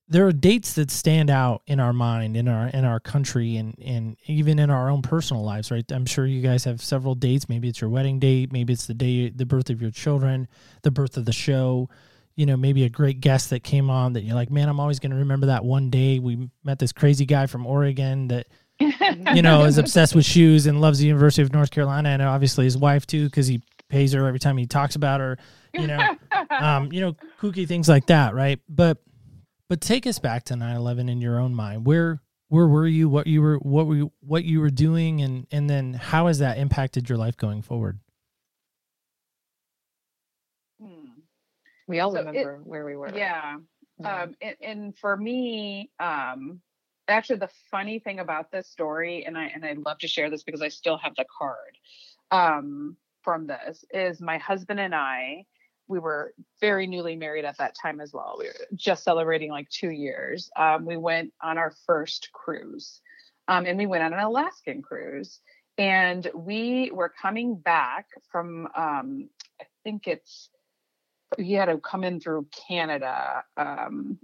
there are dates that stand out in our mind, in our, in our country, and, and even in our own personal lives, right? I'm sure you guys have several dates. Maybe it's your wedding date. Maybe it's the day, the birth of your children, the birth of the show, you know, maybe a great guest that came on that you're like, man, I'm always going to remember that one day we met this crazy guy from Oregon that, you know, is obsessed with shoes and loves the University of North Carolina, and obviously his wife too, because he pays her every time he talks about her. You know, um, you know, kooky things like that, right? But but take us back to nine eleven in your own mind. Where where were you? What you were? What were you, what you were doing? And and then how has that impacted your life going forward? Hmm. We all so remember it, where we were. Yeah, yeah. Um, and, and for me. Um, Actually, the funny thing about this story, and I and I love to share this because I still have the card um, from this, is my husband and I, we were very newly married at that time as well. We were just celebrating like two years. Um, we went on our first cruise, um, and we went on an Alaskan cruise. And we were coming back from, um, I think it's, we had to come in through Canada, um,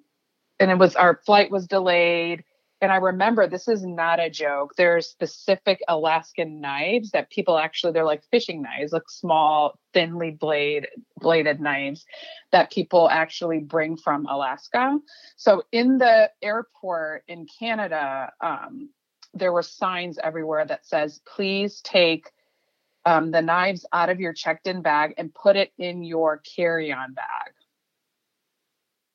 and it was, our flight was delayed. And I remember, this is not a joke, there's specific Alaskan knives that people actually, they're like fishing knives, like small, thinly blade, bladed knives that people actually bring from Alaska. So in the airport in Canada, um, there were signs everywhere that says, please take um, the knives out of your checked-in bag and put it in your carry-on bag.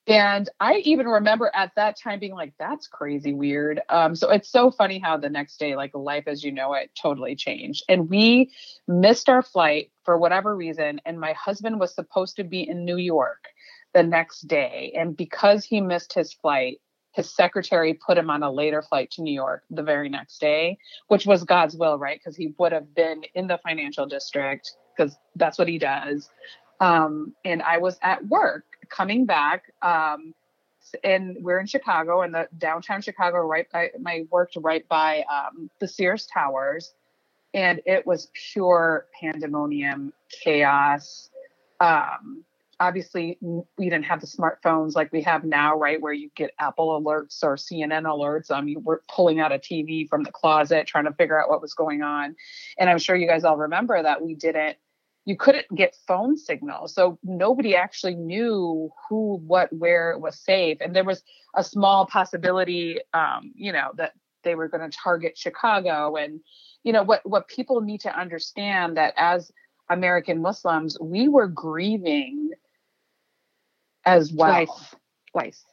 And I even remember at that time being like, that's crazy weird. Um, so it's so funny how the next day, like life as you know it, totally changed. And we missed our flight for whatever reason. And my husband was supposed to be in New York the next day. And because he missed his flight, his secretary put him on a later flight to New York the very next day, which was God's will, right? Because he would have been in the financial district, because that's what he does. Um, and I was at work coming back, um, and we're in Chicago, in the downtown Chicago, right by, I worked right by um, the Sears Towers, and it was pure pandemonium, chaos. Um, obviously, we didn't have the smartphones like we have now, right, where you get Apple alerts or C N N alerts. Um, you were pulling out a T V from the closet, trying to figure out what was going on. And I'm sure you guys all remember that we didn't, you couldn't get phone signals. So nobody actually knew who, what, where it was safe. And there was a small possibility, um, you know, that they were going to target Chicago. And, you know, what, what people need to understand that as American Muslims, we were grieving as well. Twice. Twice.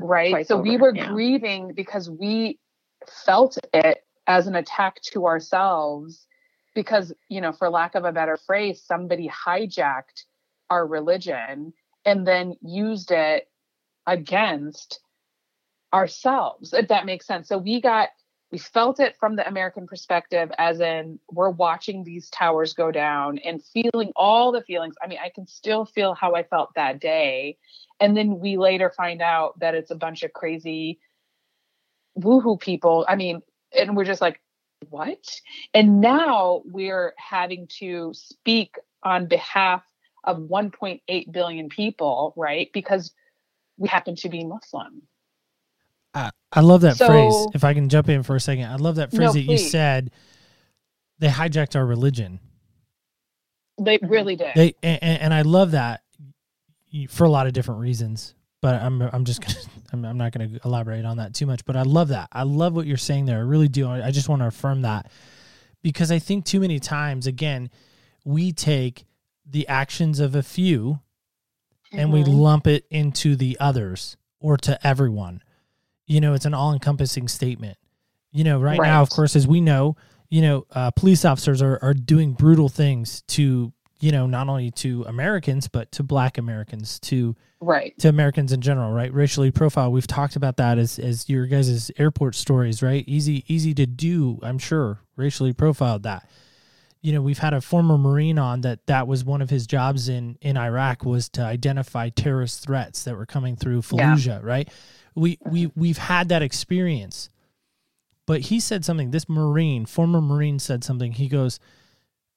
Right? Twice so over, we were yeah. grieving because we felt it as an attack to ourselves. Because, you know, for lack of a better phrase, somebody hijacked our religion and then used it against ourselves, if that makes sense. So we got, we felt it from the American perspective, as in we're watching these towers go down and feeling all the feelings. I mean, I can still feel how I felt that day. And then we later find out that it's a bunch of crazy woohoo people. I mean, and we're just like, what? And now we're having to speak on behalf of one point eight billion people, right? Because we happen to be Muslim. I, I love that so, phrase. If I can jump in for a second, I love that phrase no, that please. You said. They hijacked our religion. They really did. They and, and I love that for a lot of different reasons. But I'm I'm just gonna, I'm, I'm not going to elaborate on that too much. But I love that. I love what you're saying there. I really do. I, I just want to affirm that, because I think too many times, again, we take the actions of a few mm-hmm. and we lump it into the others or to everyone. You know, it's an all-encompassing statement. You know, right, right. now, of course, as we know, you know, uh, police officers are are doing brutal things to, you know, not only to Americans, but to Black Americans, to right. to Americans in general, right? Racially profiled. We've talked about that as as your guys' airport stories, right? Easy, easy to do, I'm sure, racially profiled that. You know, we've had a former Marine on that that was one of his jobs in, in Iraq was to identify terrorist threats that were coming through Fallujah, yeah. right? We, we, we've had that experience. But he said something, this Marine, former Marine said something. He goes,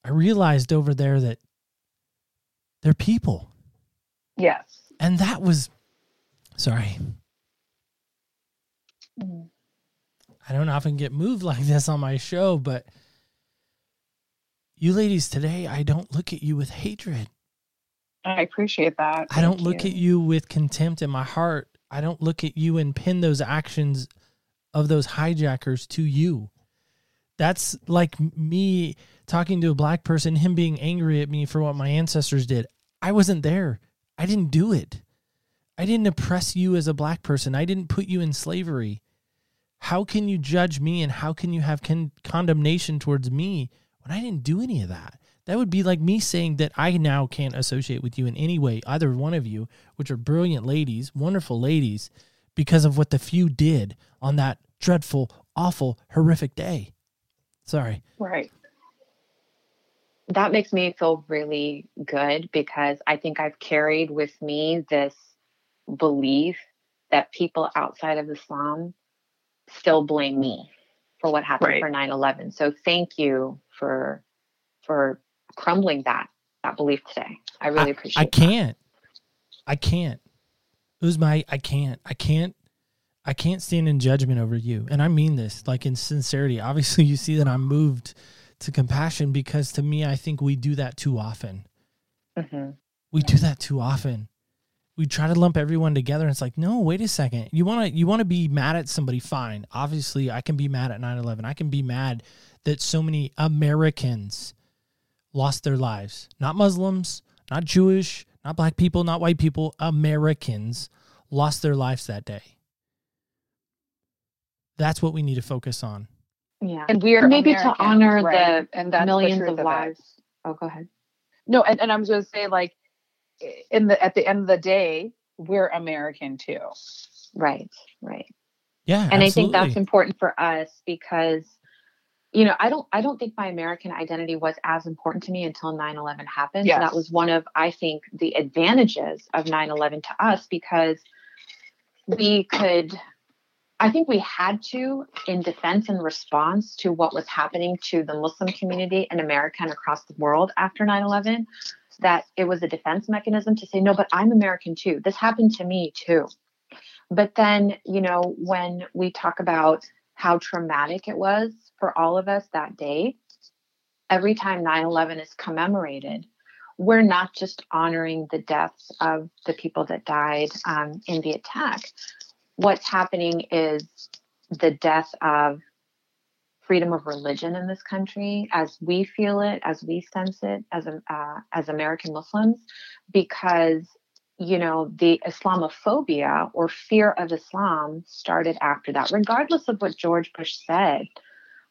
I realized over there that they're people. Yes. And that was, sorry. Mm. I don't often get moved like this on my show, but you ladies today, I don't look at you with hatred. I appreciate that. I Thank don't look you. At you with contempt in my heart. I don't look at you and pin those actions of those hijackers to you. That's like me talking to a Black person, him being angry at me for what my ancestors did. I wasn't there. I didn't do it. I didn't oppress you as a Black person. I didn't put you in slavery. How can you judge me and how can you have con- condemnation towards me when I didn't do any of that? That would be like me saying that I now can't associate with you in any way, either one of you, which are brilliant ladies, wonderful ladies, because of what the few did on that dreadful, awful, horrific day. Sorry. Right. That makes me feel really good, because I think I've carried with me this belief that people outside of Islam still blame me for what happened right. for nine eleven. So thank you for for crumbling that that belief today. I really I, appreciate it. I can't. That. I can't. Uzma, I can't. I can't. I can't stand in judgment over you. And I mean this, like in sincerity. Obviously, you see that I'm moved to compassion, because to me, I think we do that too often. Mm-hmm. We do that too often. We try to lump everyone together. And it's like, no, wait a second. You want to you want to be mad at somebody? Fine. Obviously, I can be mad at nine eleven. I can be mad that so many Americans lost their lives. Not Muslims, not Jewish, not Black people, not white people. Americans lost their lives that day. That's what we need to focus on. Yeah. And we are maybe Americans, to honor right? the and millions of lives. Of oh, go ahead. No, and, and I was going to say, like, in the at the end of the day, we're American too. Right, right. Yeah. And absolutely. I think that's important for us because, you know, I don't, I don't think my American identity was as important to me until nine eleven happened. Yes. So that was one of, I think, the advantages of nine eleven to us, because we could, I think we had to, in defense and response to what was happening to the Muslim community in America and across the world after nine eleven, that it was a defense mechanism to say, no, but I'm American too. This happened to me too. But then, you know, when we talk about how traumatic it was for all of us that day, every time nine eleven is commemorated, we're not just honoring the deaths of the people that died um, in the attack. What's happening is the death of freedom of religion in this country, as we feel it, as we sense it, as uh, as American Muslims, because, you know, the Islamophobia or fear of Islam started after that, regardless of what George Bush said.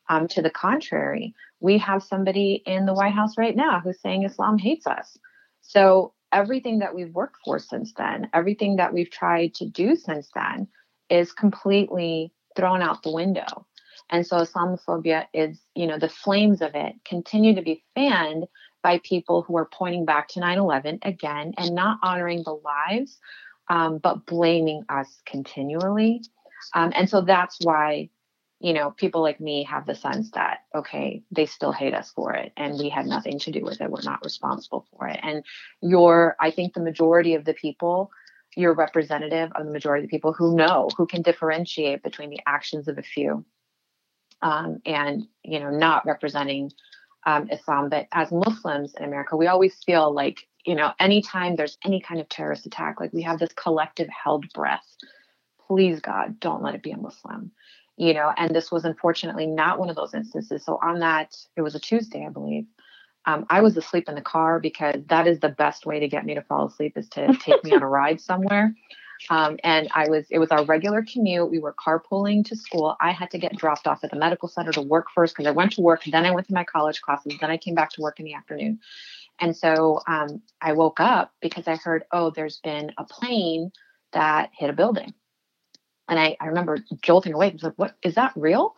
Um, to the contrary, we have somebody in the White House right now who's saying Islam hates us. So everything that we've worked for since then, everything that we've tried to do since then is completely thrown out the window. And so Islamophobia is, you know, the flames of it continue to be fanned by people who are pointing back to nine eleven again and not honoring the lives, um, but blaming us continually. Um, and so that's why, you know, people like me have the sense that, okay, they still hate us for it and we had nothing to do with it. We're not responsible for it. And you're, I think the majority of the people, you're representative of the majority of the people who know, who can differentiate between the actions of a few. Um, and, you know, not representing um, Islam, but as Muslims in America, we always feel like, you know, anytime there's any kind of terrorist attack, like we have this collective held breath, please God, don't let it be a Muslim, you know, and this was unfortunately not one of those instances. So on that, it was a Tuesday, I believe. Um, I was asleep in the car because that is the best way to get me to fall asleep is to take me on a ride somewhere. Um, and I was, it was our regular commute. We were carpooling to school. I had to get dropped off at the medical center to work first because I went to work. Then I went to my college classes. Then I came back to work in the afternoon. And so um, I woke up because I heard, oh, there's been a plane that hit a building. And I, I remember jolting awake. I was like, what, is that real?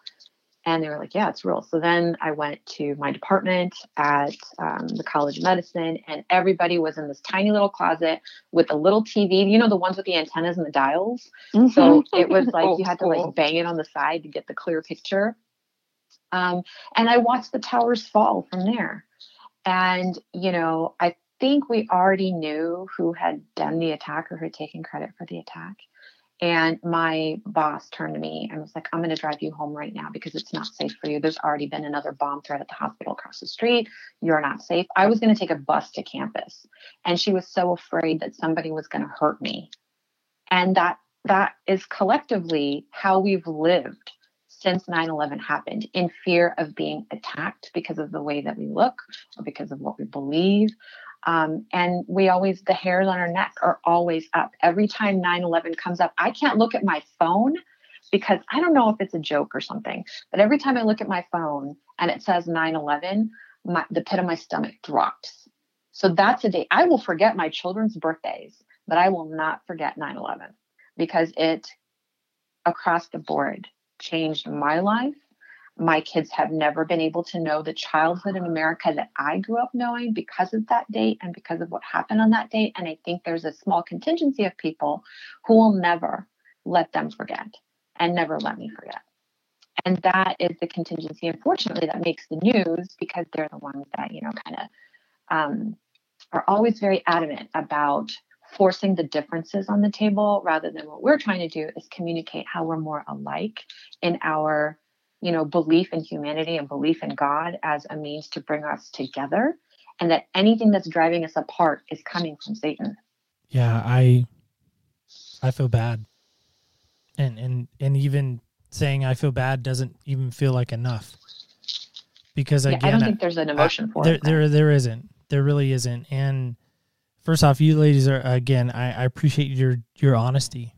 And they were like, yeah, it's real. So then I went to my department at um, the College of Medicine, and everybody was in this tiny little closet with a little T V, you know, the ones with the antennas and the dials. Mm-hmm. So it was like oh, you had to cool. like bang it on the side to get the clear picture. Um, and I watched the towers fall from there. And, you know, I think we already knew who had done the attack or who had taken credit for the attack. And my boss turned to me and was like, I'm going to drive you home right now because it's not safe for you. There's already been another bomb threat at the hospital across the street. You're not safe. I was going to take a bus to campus. And she was so afraid that somebody was going to hurt me. And that that is collectively how we've lived since nine eleven happened, in fear of being attacked because of the way that we look or because of what we believe. Um, and we always, the hairs on our neck are always up. Every time nine eleven comes up, I can't look at my phone because I don't know if it's a joke or something, but every time I look at my phone and it says nine eleven, my, the pit of my stomach drops. So that's a day I will forget my children's birthdays, but I will not forget nine eleven because it across the board changed my life. My kids have never been able to know the childhood in America that I grew up knowing because of that date and because of what happened on that date. And I think there's a small contingency of people who will never let them forget and never let me forget. And that is the contingency, unfortunately, that makes the news because they're the ones that, you know, kind of um, are always very adamant about forcing the differences on the table rather than what we're trying to do is communicate how we're more alike in our, you know, belief in humanity and belief in God as a means to bring us together, and that anything that's driving us apart is coming from Satan. Yeah, I I feel bad. And and and even saying I feel bad doesn't even feel like enough. Because again, yeah, I don't think there's an emotion I, for there, it. There there isn't. There really isn't. And first off, you ladies are again, I, I appreciate your your honesty.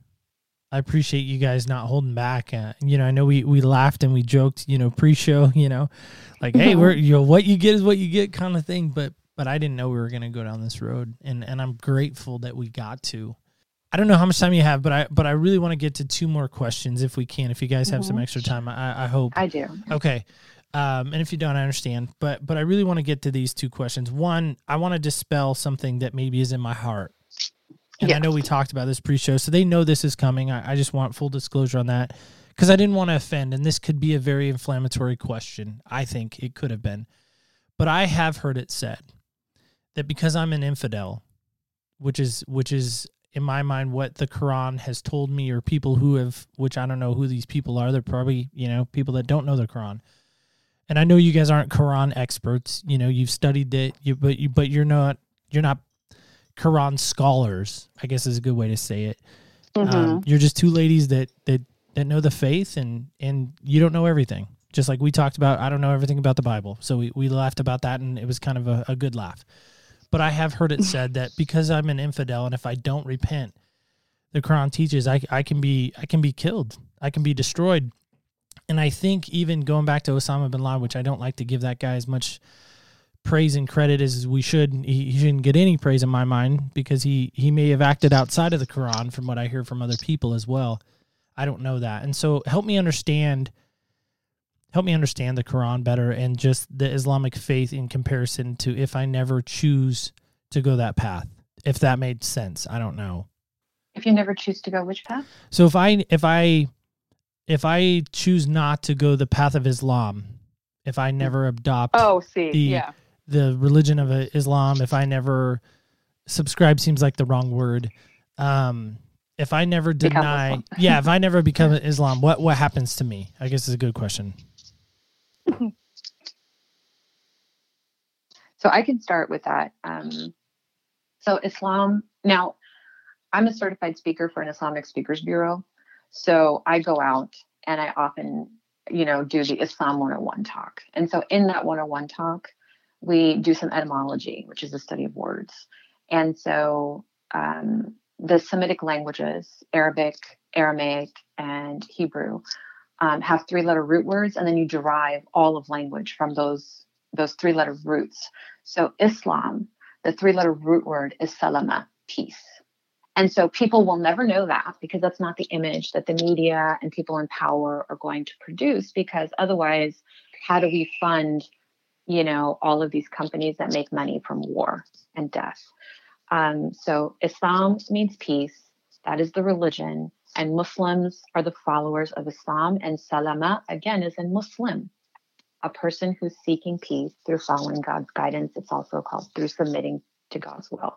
I appreciate you guys not holding back. Uh, you know, I know we, we laughed and we joked, you know, pre-show, you know, like, hey, we're, you know, what you get is what you get kind of thing. But, but I didn't know we were going to go down this road. And, and I'm grateful that we got to. I don't know how much time you have, but I but I really want to get to two more questions if we can. If you guys have mm-hmm. some extra time, I, I hope. I do. Okay. Um, and if you don't, I understand. But but I really want to get to these two questions. One, I want to dispel something that maybe is in my heart. And yeah. I know we talked about this pre-show, so they know this is coming. I, I just want full disclosure on that because I didn't want to offend. And this could be a very inflammatory question. I think it could have been. But I have heard it said that because I'm an infidel, which is which is... in my mind, what the Quran has told me, or people who have, which I don't know who these people are. They're probably, you know, people that don't know the Quran. And I know you guys aren't Quran experts. You know, you've studied it, you, but you, but you're not, you're not Quran scholars, I guess is a good way to say it. Mm-hmm. Um, you're just two ladies that, that, that know the faith, and, and you don't know everything. Just like we talked about, I don't know everything about the Bible. So we, we laughed about that, and it was kind of a, a good laugh. But I have heard it said that because I'm an infidel, and if I don't repent, the Quran teaches I, I can be I can be killed, I can be destroyed. And I think even going back to Osama bin Laden, which I don't like to give that guy as much praise and credit as we should. He, he shouldn't get any praise in my mind because he he may have acted outside of the Quran, from what I hear from other people as well. I don't know that, and so help me understand. Help me understand the Quran better and just the Islamic faith in comparison to if I never choose to go that path, if that made sense. I don't know. If you never choose to go which path? So if I if I if I choose not to go the path of Islam, if I never adopt oh, see, the, yeah. the religion of Islam, if I never subscribe, seems like the wrong word. Um, if I never deny, yeah, if I never become Islam, what what happens to me? I guess is a good question. So I can start with that. Um, so Islam, now I'm a certified speaker for an Islamic Speakers Bureau. So I go out and I often, you know, do the Islam one oh one talk. And so in that one oh one talk, we do some etymology, which is the study of words. And so um, the Semitic languages, Arabic, Aramaic, and Hebrew, Um, have three-letter root words, and then you derive all of language from those those three-letter roots. So Islam, the three-letter root word is salama, peace. And so people will never know that because that's not the image that the media and people in power are going to produce, because otherwise, how do we fund, you know, all of these companies that make money from war and death? Um, so Islam means peace. That is the religion. And Muslims are the followers of Islam. And salama, again, is in Muslim, a person who's seeking peace through following God's guidance. It's also called through submitting to God's will.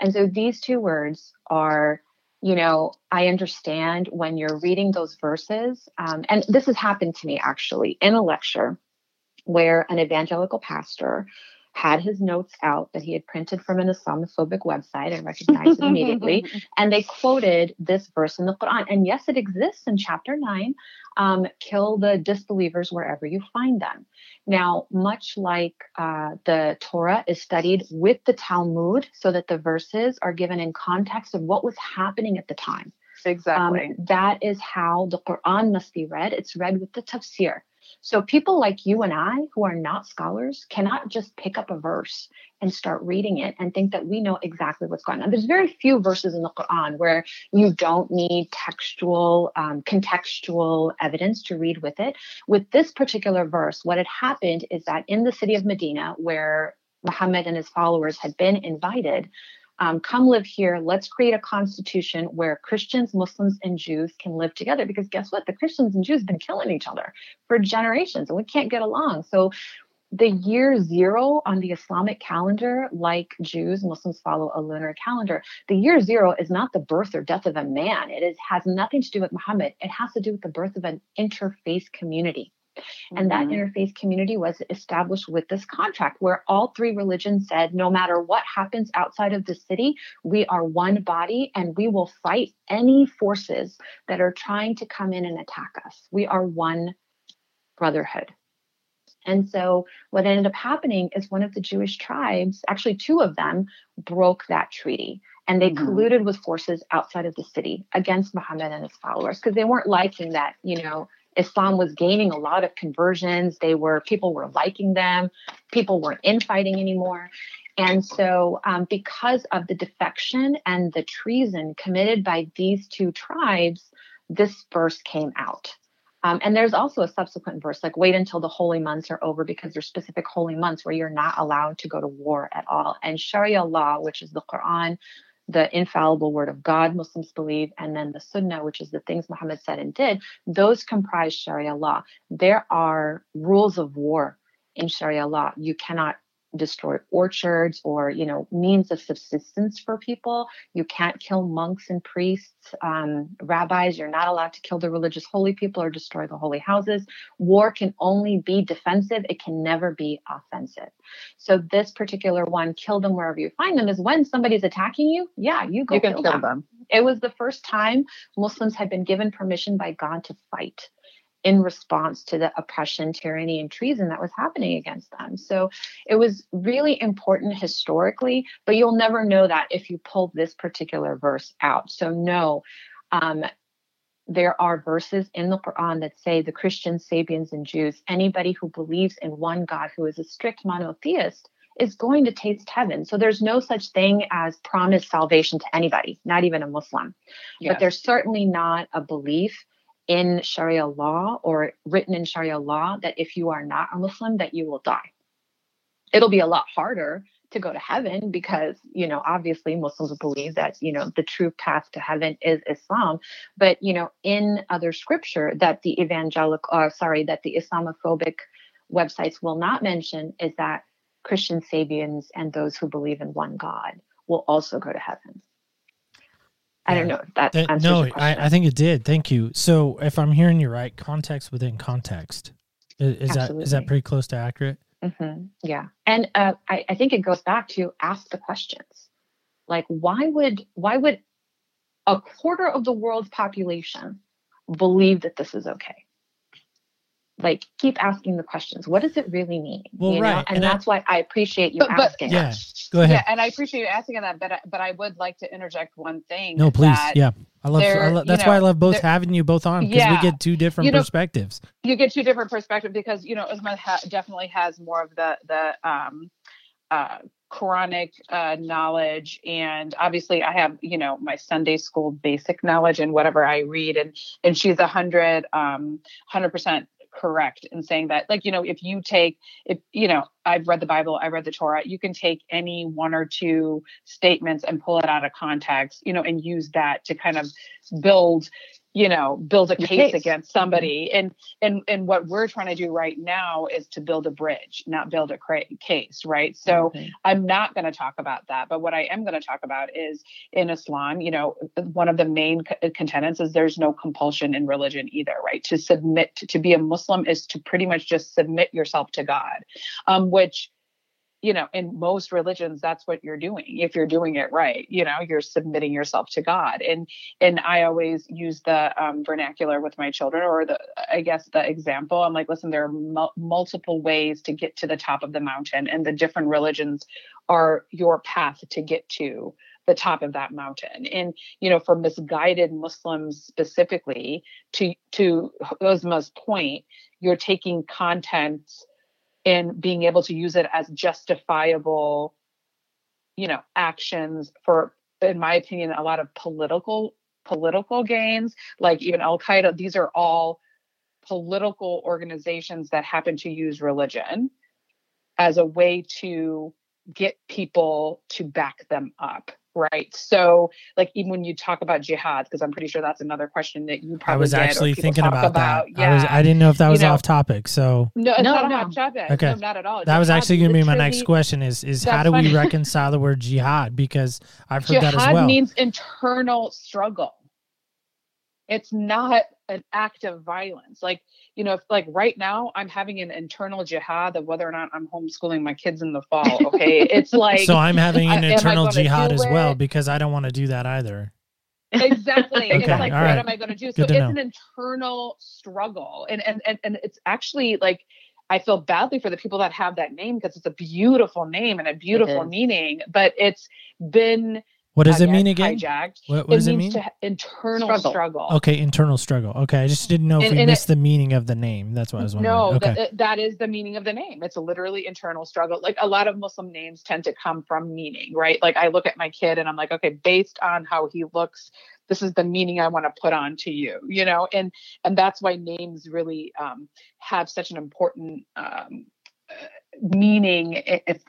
And so these two words are, you know, I understand when you're reading those verses. Um, and this has happened to me, actually, in a lecture where an evangelical pastor had his notes out that he had printed from an Islamophobic website. I recognized it immediately. And they quoted this verse in the Quran. And yes, it exists in chapter nine, um, kill the disbelievers wherever you find them. Now, much like uh, the Torah is studied with the Talmud so that the verses are given in context of what was happening at the time. Exactly. Um, that is how the Quran must be read. It's read with the tafsir. So people like you and I who are not scholars cannot just pick up a verse and start reading it and think that we know exactly what's going on. There's very few verses in the Quran where you don't need textual, um, contextual evidence to read with it. With this particular verse, what had happened is that in the city of Medina, where Muhammad and his followers had been invited, Um, come live here. Let's create a constitution where Christians, Muslims, and Jews can live together. Because guess what? The Christians and Jews have been killing each other for generations, and we can't get along. So the year zero on the Islamic calendar, like Jews, Muslims follow a lunar calendar. The year zero is not the birth or death of a man. It is, has nothing to do with Muhammad. It has to do with the birth of an interfaith community. And that interfaith community was established with this contract where all three religions said, no matter what happens outside of the city, we are one body and we will fight any forces that are trying to come in and attack us. We are one brotherhood. And so what ended up happening is one of the Jewish tribes, actually two of them, broke that treaty. And they mm-hmm. colluded with forces outside of the city against Muhammad and his followers because they weren't liking that, you know, Islam was gaining a lot of conversions. They were, people were liking them. People weren't infighting anymore. And so um, because of the defection and the treason committed by these two tribes, this verse came out. Um, and there's also a subsequent verse, like wait until the holy months are over, because there's specific holy months where you're not allowed to go to war at all. And Sharia law, which is the Quran, the infallible word of God, Muslims believe, and then the Sunnah, which is the things Muhammad said and did, those comprise Sharia law. There are rules of war in Sharia law. You cannot destroy orchards or, you know, means of subsistence for people. You can't kill monks and priests, um, rabbis. You're not allowed to kill the religious holy people or destroy the holy houses. War can only be defensive. It can never be offensive. So this particular one, kill them wherever you find them, is when somebody's attacking you. Yeah, you go you can kill, kill them. them. It was the first time Muslims had been given permission by God to fight in response to the oppression, tyranny, and treason that was happening against them. So it was really important historically, but you'll never know that if you pull this particular verse out. So no, um, there are verses in the Quran that say the Christians, Sabians, and Jews, anybody who believes in one God, who is a strict monotheist, is going to taste heaven. So there's no such thing as promised salvation to anybody, not even a Muslim. Yes. But there's certainly not a belief in Sharia law or written in Sharia law that if you are not a Muslim, that you will die. It'll be a lot harder to go to heaven because, you know, obviously Muslims believe that, you know, the true path to heaven is Islam. But, you know, in other scripture that the evangelical, uh, sorry, that the Islamophobic websites will not mention is that Christian Sabians and those who believe in one God will also go to heaven. I don't know if that uh, answers no, your question. No, I, I think it did. Thank you. So if I'm hearing you right, context within context. Is, is that is that pretty close to accurate? Mm-hmm. Yeah. And uh, I, I think it goes back to ask the questions. Like, why would why would a quarter of the world's population believe that this is okay? Like, keep asking the questions. What does it really mean? Well, you right. know? And, and that's I, why I appreciate you but, asking. Yeah. Go ahead. Yeah, and I appreciate you asking on that, but I, but I would like to interject one thing. No, please. Yeah. I love, I love that's you know, why I love both having you both on, because yeah, we get two different you know, perspectives. You get two different perspectives because, you know, Uzma ha- definitely has more of the, the, um, uh, Quranic uh, knowledge, and obviously I have, you know, my Sunday school basic knowledge and whatever I read, and, and she's a hundred, um, hundred percent correct in saying that, like, you know, if you take, if, you know, I've read the Bible, I read the Torah, you can take any one or two statements and pull it out of context, you know, and use that to kind of build, you know, build a case, case against somebody. And, and, and what we're trying to do right now is to build a bridge, not build a cra- case. Right. So mm-hmm. I'm not going to talk about that, but what I am going to talk about is in Islam, you know, one of the main co- contendants is there's no compulsion in religion either, right? To submit, to, to be a Muslim is to pretty much just submit yourself to God, um, which, you know, in most religions, that's what you're doing. If you're doing it right, you know, you're submitting yourself to God. And, and I always use the um, vernacular with my children, or the, I guess the example, I'm like, listen, there are mul- multiple ways to get to the top of the mountain, and the different religions are your path to get to the top of that mountain. And, you know, for misguided Muslims specifically, to, to Uzma's point, you're taking content and being able to use it as justifiable, you know, actions for, in my opinion, a lot of political political gains, like even Al-Qaeda. These are all political organizations that happen to use religion as a way to get people to back them up. Right. So like, even when you talk about jihad, because I'm pretty sure that's another question that you probably I was actually thinking about, about that. Yeah. I, was, I didn't know if that was you know, off topic. So no, it's no, not no. off topic. Okay. No, not at all. That jihad was actually going to be my next question is, is how do funny. we reconcile the word jihad? Because I've heard jihad that as well. Jihad means internal struggle. It's not an act of violence. Like, you know, if, like right now I'm having an internal jihad of whether or not I'm homeschooling my kids in the fall. Okay. It's like, so I'm having an I, internal jihad as well, because I don't want to do that either. Exactly. Okay. It's like, all what right. am I going to do? So Good to it's know. an internal struggle. And, and, and, and it's actually like, I feel badly for the people that have that name, because it's a beautiful name and a beautiful meaning, but it's been What does again, it mean again? Hijacked. What, what it does it mean? To internal struggle. struggle. Okay, internal struggle. Okay, I just didn't know if and, we and missed it, the meaning of the name. That's what I was wondering. No, okay. that, that is the meaning of the name. It's a literally internal struggle. Like a lot of Muslim names tend to come from meaning, right? Like I look at my kid and I'm like, okay, based on how he looks, this is the meaning I want to put on to you, you know? And and that's why names really um, have such an important um meaning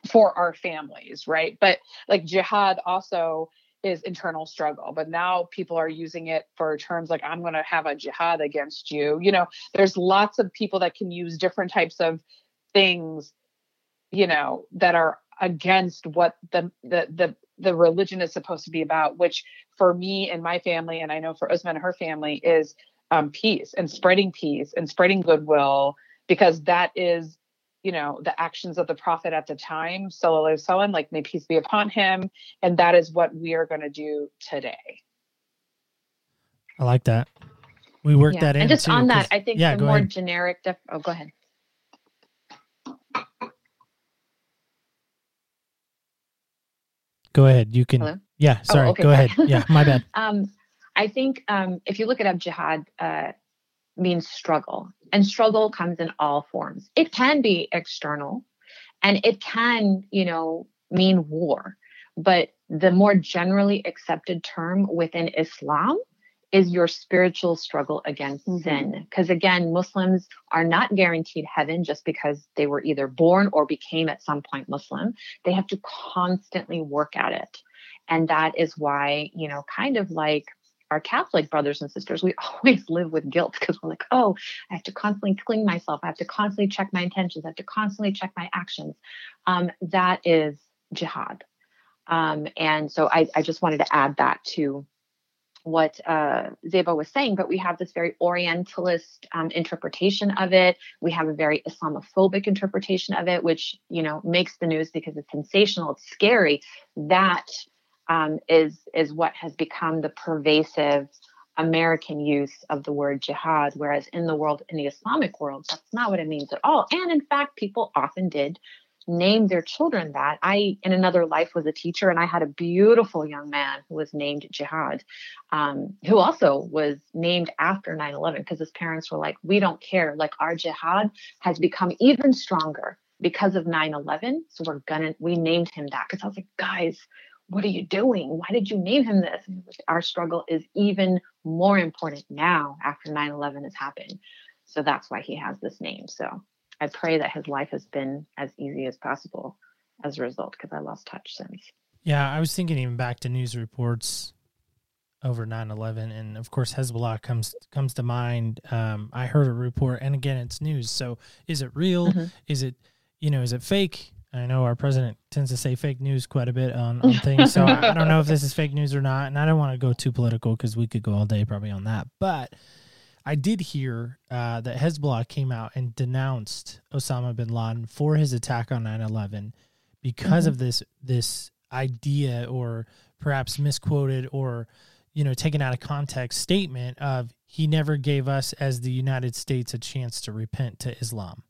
for our families, right? But like jihad also is internal struggle, but now people are using it for terms like, I'm going to have a jihad against you. You know, there's lots of people that can use different types of things, you know, that are against what the, the, the, the religion is supposed to be about, which for me and my family, and I know for Uzma and her family, is um, peace and spreading peace and spreading goodwill, because that is, you know, the actions of the Prophet at the time, Sallallahu Alaihi Wasallam, like, may peace be upon him. And that is what we are going to do today. I like that. We work yeah. that in. And just too, on that, I think yeah, the more ahead. generic, def- oh, go ahead. Go ahead. You can, Hello? yeah, sorry, oh, okay, go sorry. ahead. Yeah, my bad. um, I think um, if you look it up, jihad uh, means struggle. And struggle comes in all forms. It can be external and it can, you know, mean war. But the more generally accepted term within Islam is your spiritual struggle against mm-hmm. sin. Because again, Muslims are not guaranteed heaven just because they were either born or became at some point Muslim. They have to constantly work at it. And that is why, you know, kind of like our Catholic brothers and sisters, we always live with guilt because we're like, oh, I have to constantly clean myself. I have to constantly check my intentions. I have to constantly check my actions. Um, that is jihad. Um, and so I, I just wanted to add that to what uh, Zeba was saying, but we have this very Orientalist um, interpretation of it. We have a very Islamophobic interpretation of it, which, you know, makes the news because it's sensational, it's scary. That Um, is is what has become the pervasive American use of the word jihad, whereas in the world, in the Islamic world, that's not what it means at all. And in fact, people often did name their children that. I, in another life, was a teacher, and I had a beautiful young man who was named Jihad, um, who also was named after nine eleven because his parents were like, we don't care. Like, our jihad has become even stronger because of nine eleven. So we're gonna, we named him that, because I was like, guys, what are you doing? Why did you name him this? Our struggle is even more important now after nine eleven has happened. So that's why he has this name. So I pray that his life has been as easy as possible as a result, because I lost touch since. Yeah, I was thinking even back to news reports over nine eleven. And of course, Hezbollah comes comes to mind. Um, I heard a report, and again, it's news. So is it real? Mm-hmm. Is it, you know, is it fake? I know our president tends to say fake news quite a bit on, on things, so I, I don't know if this is fake news or not, and I don't want to go too political because we could go all day probably on that, but I did hear uh, that Hezbollah came out and denounced Osama bin Laden for his attack on nine eleven because mm-hmm. of this this idea, or perhaps misquoted or, you know, taken out of context statement of, he never gave us as the United States a chance to repent to Islam.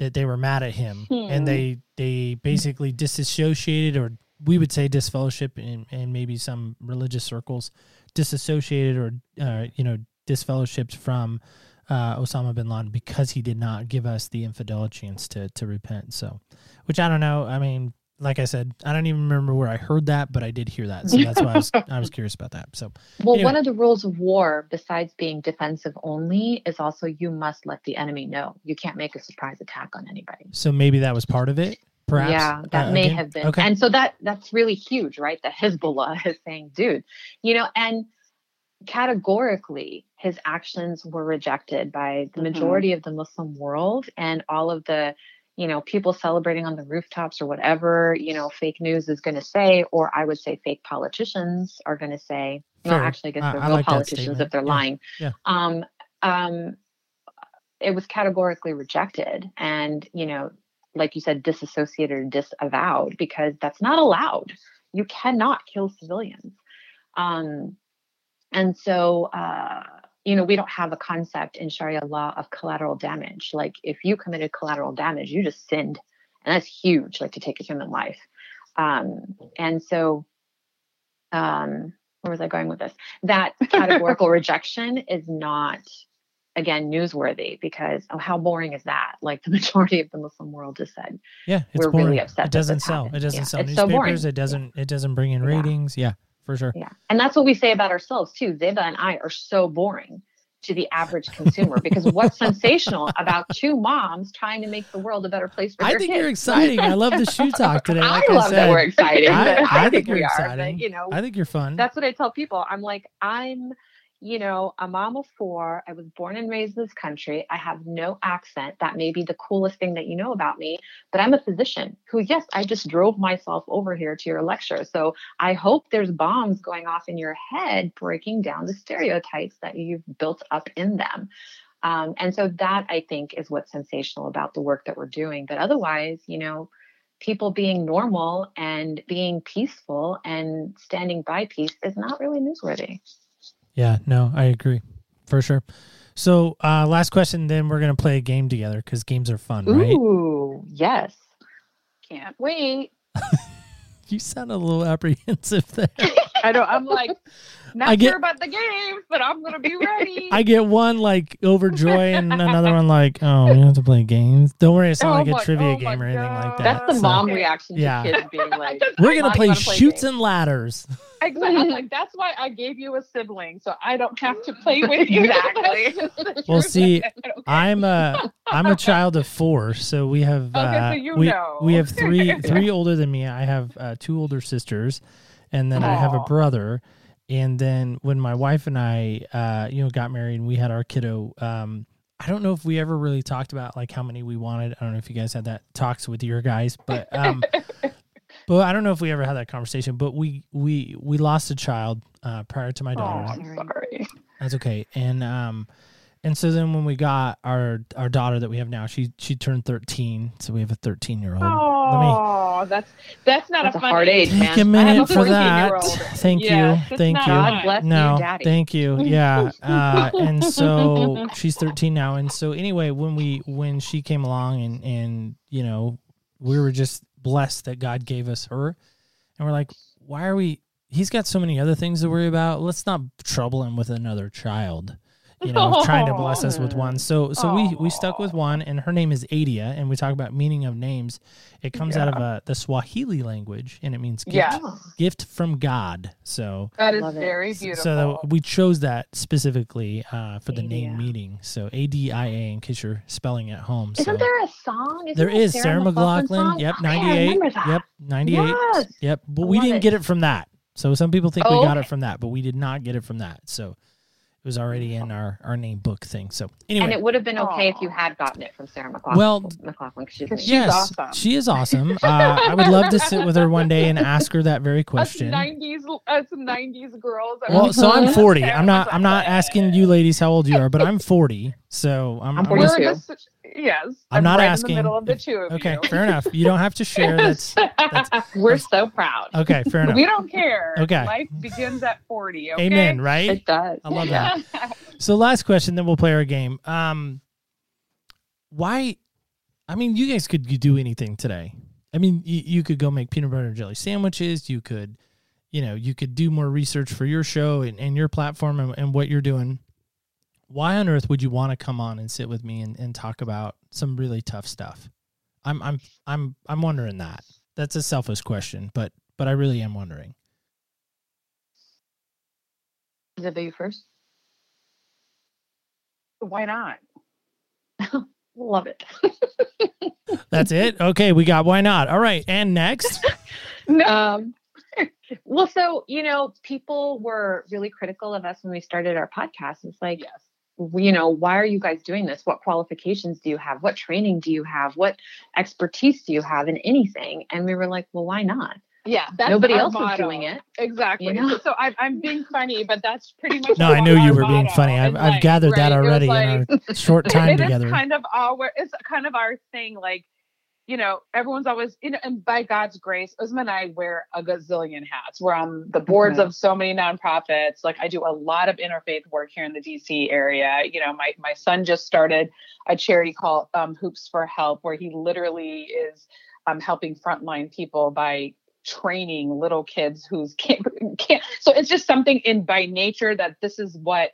That they were mad at him, hmm. and they, they basically disassociated, or we would say disfellowship in, in maybe some religious circles, disassociated or, uh, you know, disfellowshipped from uh, Osama bin Laden because he did not give us the infidel chance to, to repent. So, which I don't know. I mean, like I said, I don't even remember where I heard that, but I did hear that. So that's why I was, I was curious about that. So, well, anyway. One of the rules of war, besides being defensive only, is also you must let the enemy know. You can't make a surprise attack on anybody. So maybe that was part of it, perhaps? Yeah, that uh, may again? have been. Okay. And so that that's really huge, right? That Hezbollah is saying, dude, you know, and categorically, his actions were rejected by the majority mm-hmm. of the Muslim world, and all of the, you know, people celebrating on the rooftops or whatever, you know, fake news is going to say, or I would say fake politicians are going to say, well, sure. actually, I guess they're I, real I like politicians if they're yeah. lying. Yeah. Um, um, it was categorically rejected. And, you know, like you said, disassociated or disavowed, because that's not allowed. You cannot kill civilians. Um, and so, uh, you know, we don't have a concept in Sharia law of collateral damage. Like, if you committed collateral damage, you just sinned. And that's huge, like, to take a human life. Um, and so um, where was I going with this? That categorical rejection is not, again, newsworthy because, oh, how boring is that? Like the majority of the Muslim world just said, yeah, it's we're boring. Really upset. It doesn't sell. Happened. It doesn't yeah. sell it's newspapers. So it doesn't, yeah. it doesn't bring in ratings. Yeah. yeah, for sure. Yeah. And that's what we say about ourselves too. Zeba and I are so boring to the average consumer because what's sensational about two moms trying to make the world a better place for I their kids? I think you're exciting. I love the shoe talk today. Like I love I said, that we're exciting. I, I, I think, think we are. But, you know, I think you're fun. That's what I tell people. I'm like, I'm, you know, a mom of four. I was born and raised in this country. I have no accent. That may be the coolest thing that you know about me, but I'm a physician who, yes, I just drove myself over here to your lecture. So I hope there's bombs going off in your head, breaking down the stereotypes that you've built up in them. Um, and so that, I think, is what's sensational about the work that we're doing. But otherwise, you know, people being normal and being peaceful and standing by peace is not really newsworthy. Yeah, no, I agree for sure. So uh, last question, then we're going to play a game together because games are fun, right? Ooh, yes. Can't wait. You sound a little apprehensive there. I know. I'm like, not get, sure about the games, but I'm going to be ready. I get one like overjoy and another one like, oh, we don't have to play games. Don't worry, it's not oh like my, a trivia oh game or anything like that. That's the so, mom reaction to yeah. kids being like, we're going to play shoots games. And ladders. Exactly. I'm like, that's why I gave you a sibling, so I don't have to play with you. Exactly. Well, see, I'm a I'm a child of four, so we have okay, uh, so you we know. we have three three older than me. I have uh, two older sisters, and then aww. I have a brother. And then when my wife and I, uh, you know, got married and we had our kiddo, um, I don't know if we ever really talked about like how many we wanted. I don't know if you guys had that talks with your guys, but. Um, But I don't know if we ever had that conversation, but we we, we lost a child uh, prior to my daughter. Oh, I'm sorry. That's okay. And um, and so then when we got our our daughter that we have now, she she turned thirteen, so we have a thirteen-year-old. Oh, that's that's not that's a, a hard age, man. Take a minute a for that. Thank yes, you. Thank you. God bless no, you, Daddy. Thank you. Yeah. Uh, and so she's thirteen now. And so anyway, when we when she came along and, and you know, we were just blessed that God gave us her. And we're like, why are we, he's got so many other things to worry about. Let's not trouble him with another child, you know, aww. Trying to bless us with one. So, so aww. we, we stuck with one, and her name is Adria. And we talk about meaning of names. It comes yeah. out of uh, the Swahili language, and it means gift, yeah. gift from God. So that is very beautiful. So we chose that specifically uh, for the Adia. Name meaning. So A D I A in case you're spelling at home. Isn't so. There a song? Isn't there is Sarah, Sarah McLachlan. Song? Yep, ninety-eight. Yep, ninety-eight. Yes. Yep, but we didn't it. get it from that. So some people think oh, we got okay. it from that, but we did not get it from that. So. It was already in our, our name book thing. So anyway. And it would have been okay aww. If you had gotten it from Sarah McLachlan. Well, McLachlan, she's, she's yes, awesome. She is awesome. Uh, I would love to sit with her one day and ask her that very question. Us nineties, us nineties girls. Well, so I'm forty. I'm not I'm not asking you ladies how old you are, but I'm forty. So I'm, I'm forty-two. I'm just, yes. I'm, I'm not right asking. In the middle of the two of okay, you. Okay, fair enough. You don't have to share. That's, that's we're that's, so proud. Okay, fair enough. We don't care. Okay. Life begins at forty. Okay? Amen, right? It does. I love that. So last question, then we'll play our game. Um, why? I mean, you guys could do anything today. I mean, you, you could go make peanut butter and jelly sandwiches. You could, you know, you could do more research for your show and, and your platform and, and what you're doing. Why on earth would you want to come on and sit with me and, and talk about some really tough stuff? I'm I'm I'm I'm wondering that. That's a selfish question, but but I really am wondering. Is that you first? Why not? Love it. That's it? Okay, we got why not. All right, and next? no. Um, well, so, you know, people were really critical of us when we started our podcast. It's like, yes. you know, why are you guys doing this? What qualifications do you have? What training do you have? What expertise do you have in anything? And we were like, well, why not? Yeah, that's nobody else motto. Is doing it. Exactly. You know? So I'm I'm being funny, but that's pretty much. No, I knew you were being funny. I've, I've like, gathered right? that already like, in our short time it together. Is kind of our it's kind of our thing. Like, you know, everyone's always you know, and by God's grace, Uzma and I wear a gazillion hats. We're on the boards mm-hmm. of so many nonprofits. Like I do a lot of interfaith work here in the D C area. You know, my my son just started a charity called um, Hoops for Help, where he literally is um, helping frontline people by training little kids who's can't, can't. So it's just something in by nature that this is what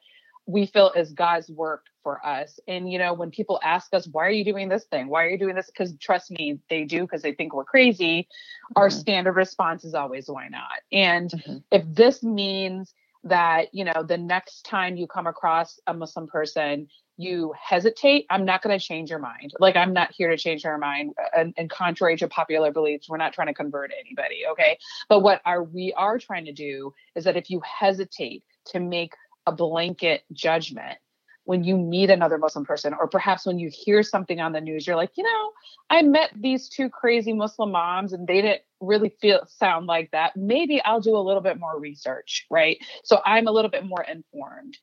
we feel is God's work for us. And, you know, when people ask us, why are you doing this thing? Why are you doing this? Because trust me, they do, because they think we're crazy. Mm-hmm. Our standard response is always, why not? And mm-hmm. if this means that, you know, the next time you come across a Muslim person, you hesitate, I'm not going to change your mind. Like, I'm not here to change your mind. And, and contrary to popular beliefs, we're not trying to convert anybody. Okay. But what are we are trying to do is that if you hesitate to make a blanket judgment when you meet another Muslim person, or perhaps when you hear something on the news, you're like, you know, I met these two crazy Muslim moms and they didn't really feel sound like that. Maybe I'll do a little bit more research, right? So I'm a little bit more informed.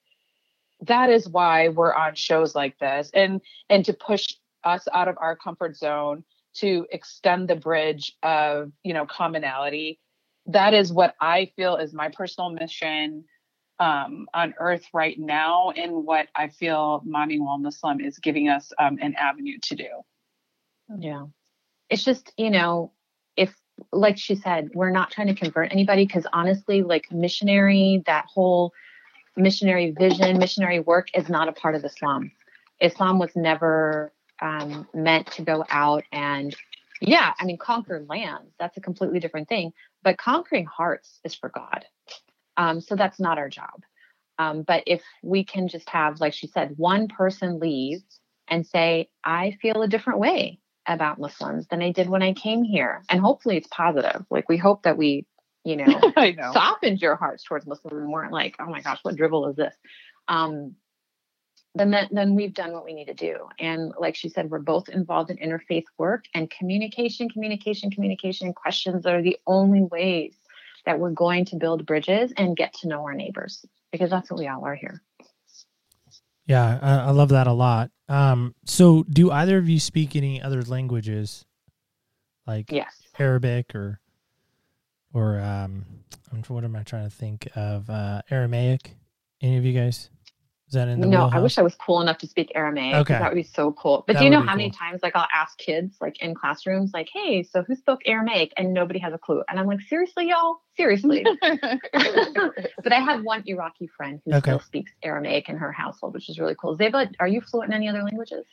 That is why we're on shows like this, and and to push us out of our comfort zone, to extend the bridge of, you know, commonality. That is what I feel is my personal mission Um, on earth right now, and what I feel Mommying While Muslim is giving us um, an avenue to do. Yeah. It's just, you know, if, like she said, we're not trying to convert anybody, because honestly, like missionary, that whole missionary vision, missionary work is not a part of Islam. Islam was never um, meant to go out and, yeah, I mean, conquer lands. That's a completely different thing. But conquering hearts is for God. Um, so that's not our job. Um, but if we can just have, like she said, one person leave and say, I feel a different way about Muslims than I did when I came here. And hopefully it's positive. Like, we hope that we, you know, I know. softened your hearts towards Muslims and weren't like, oh my gosh, what drivel is this? Um, then, that, then we've done what we need to do. And like she said, we're both involved in interfaith work, and communication, communication, communication, and questions are the only ways that we're going to build bridges and get to know our neighbors, because that's what we all are here. Yeah, I, I love that a lot. Um, so do either of you speak any other languages, like yes. Arabic or, or um, what am I trying to think of? Uh, Aramaic? Any of you guys? Is that in the No, wheelhouse? I wish I was cool enough to speak Aramaic. Okay. That would be so cool. But that do you know how cool. many times, like, I'll ask kids, like, in classrooms, like, hey, so who spoke Aramaic? And nobody has a clue. And I'm like, seriously, y'all? Seriously. But I have one Iraqi friend who okay. still speaks Aramaic in her household, which is really cool. Zeba, are you fluent in any other languages?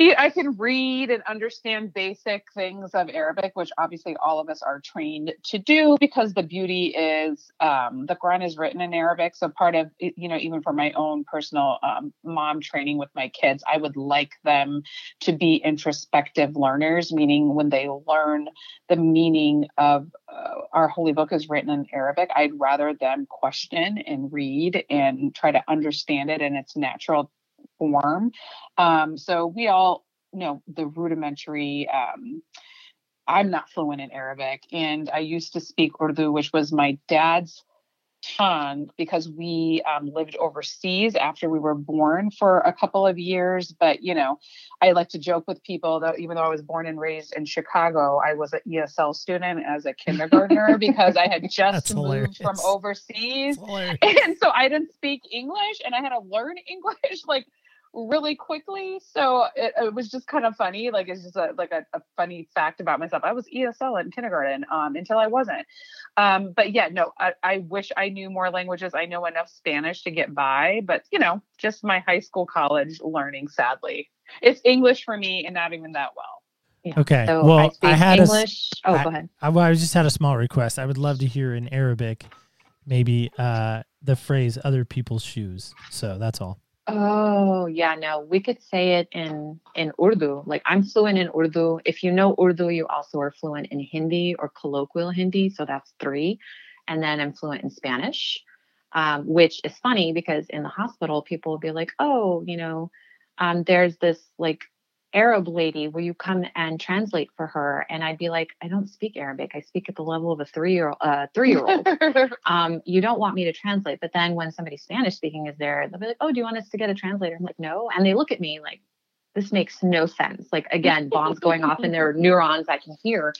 I can read and understand basic things of Arabic, which obviously all of us are trained to do, because the beauty is um, the Quran is written in Arabic. So part of, you know, even for my own personal um, mom training with my kids, I would like them to be introspective learners, meaning when they learn the meaning of uh, our holy book is written in Arabic, I'd rather them question and read and try to understand it in its natural form. Um, so we all know the rudimentary, um, I'm not fluent in Arabic, and I used to speak Urdu, which was my dad's tongue, because we um, lived overseas after we were born for a couple of years. But, you know, I like to joke with people that even though I was born and raised in Chicago, I was an E S L student as a kindergartner because I had just moved from overseas. And so I didn't speak English, and I had to learn English like really quickly. So it, it was just kind of funny. Like, it's just a, like a, a funny fact about myself. I was E S L in kindergarten um, until I wasn't. Um, but yeah, no, I, I wish I knew more languages. I know enough Spanish to get by, but, you know, just my high school, college learning, sadly. It's English for me, and not even that well. Yeah. Okay. So well, I, I had English. A, oh, I, go ahead. I, I just had a small request. I would love to hear in Arabic, maybe uh, the phrase other people's shoes. So that's all. Oh, yeah, no, we could say it in, in Urdu. Like, I'm fluent in Urdu. If you know Urdu, you also are fluent in Hindi or colloquial Hindi. So that's three. And then I'm fluent in Spanish, um, which is funny because in the hospital, people will be like, oh, you know, um, there's this like Arab lady, will you come and translate for her? And I'd be like, I don't speak Arabic. I speak at the level of a three-year-old. Uh, three-year-old. um, you don't want me to translate. But then when somebody Spanish speaking is there, they'll be like, oh, do you want us to get a translator? I'm like, no. And they look at me like, this makes no sense. Like, again, bombs going off in their neurons I can hear.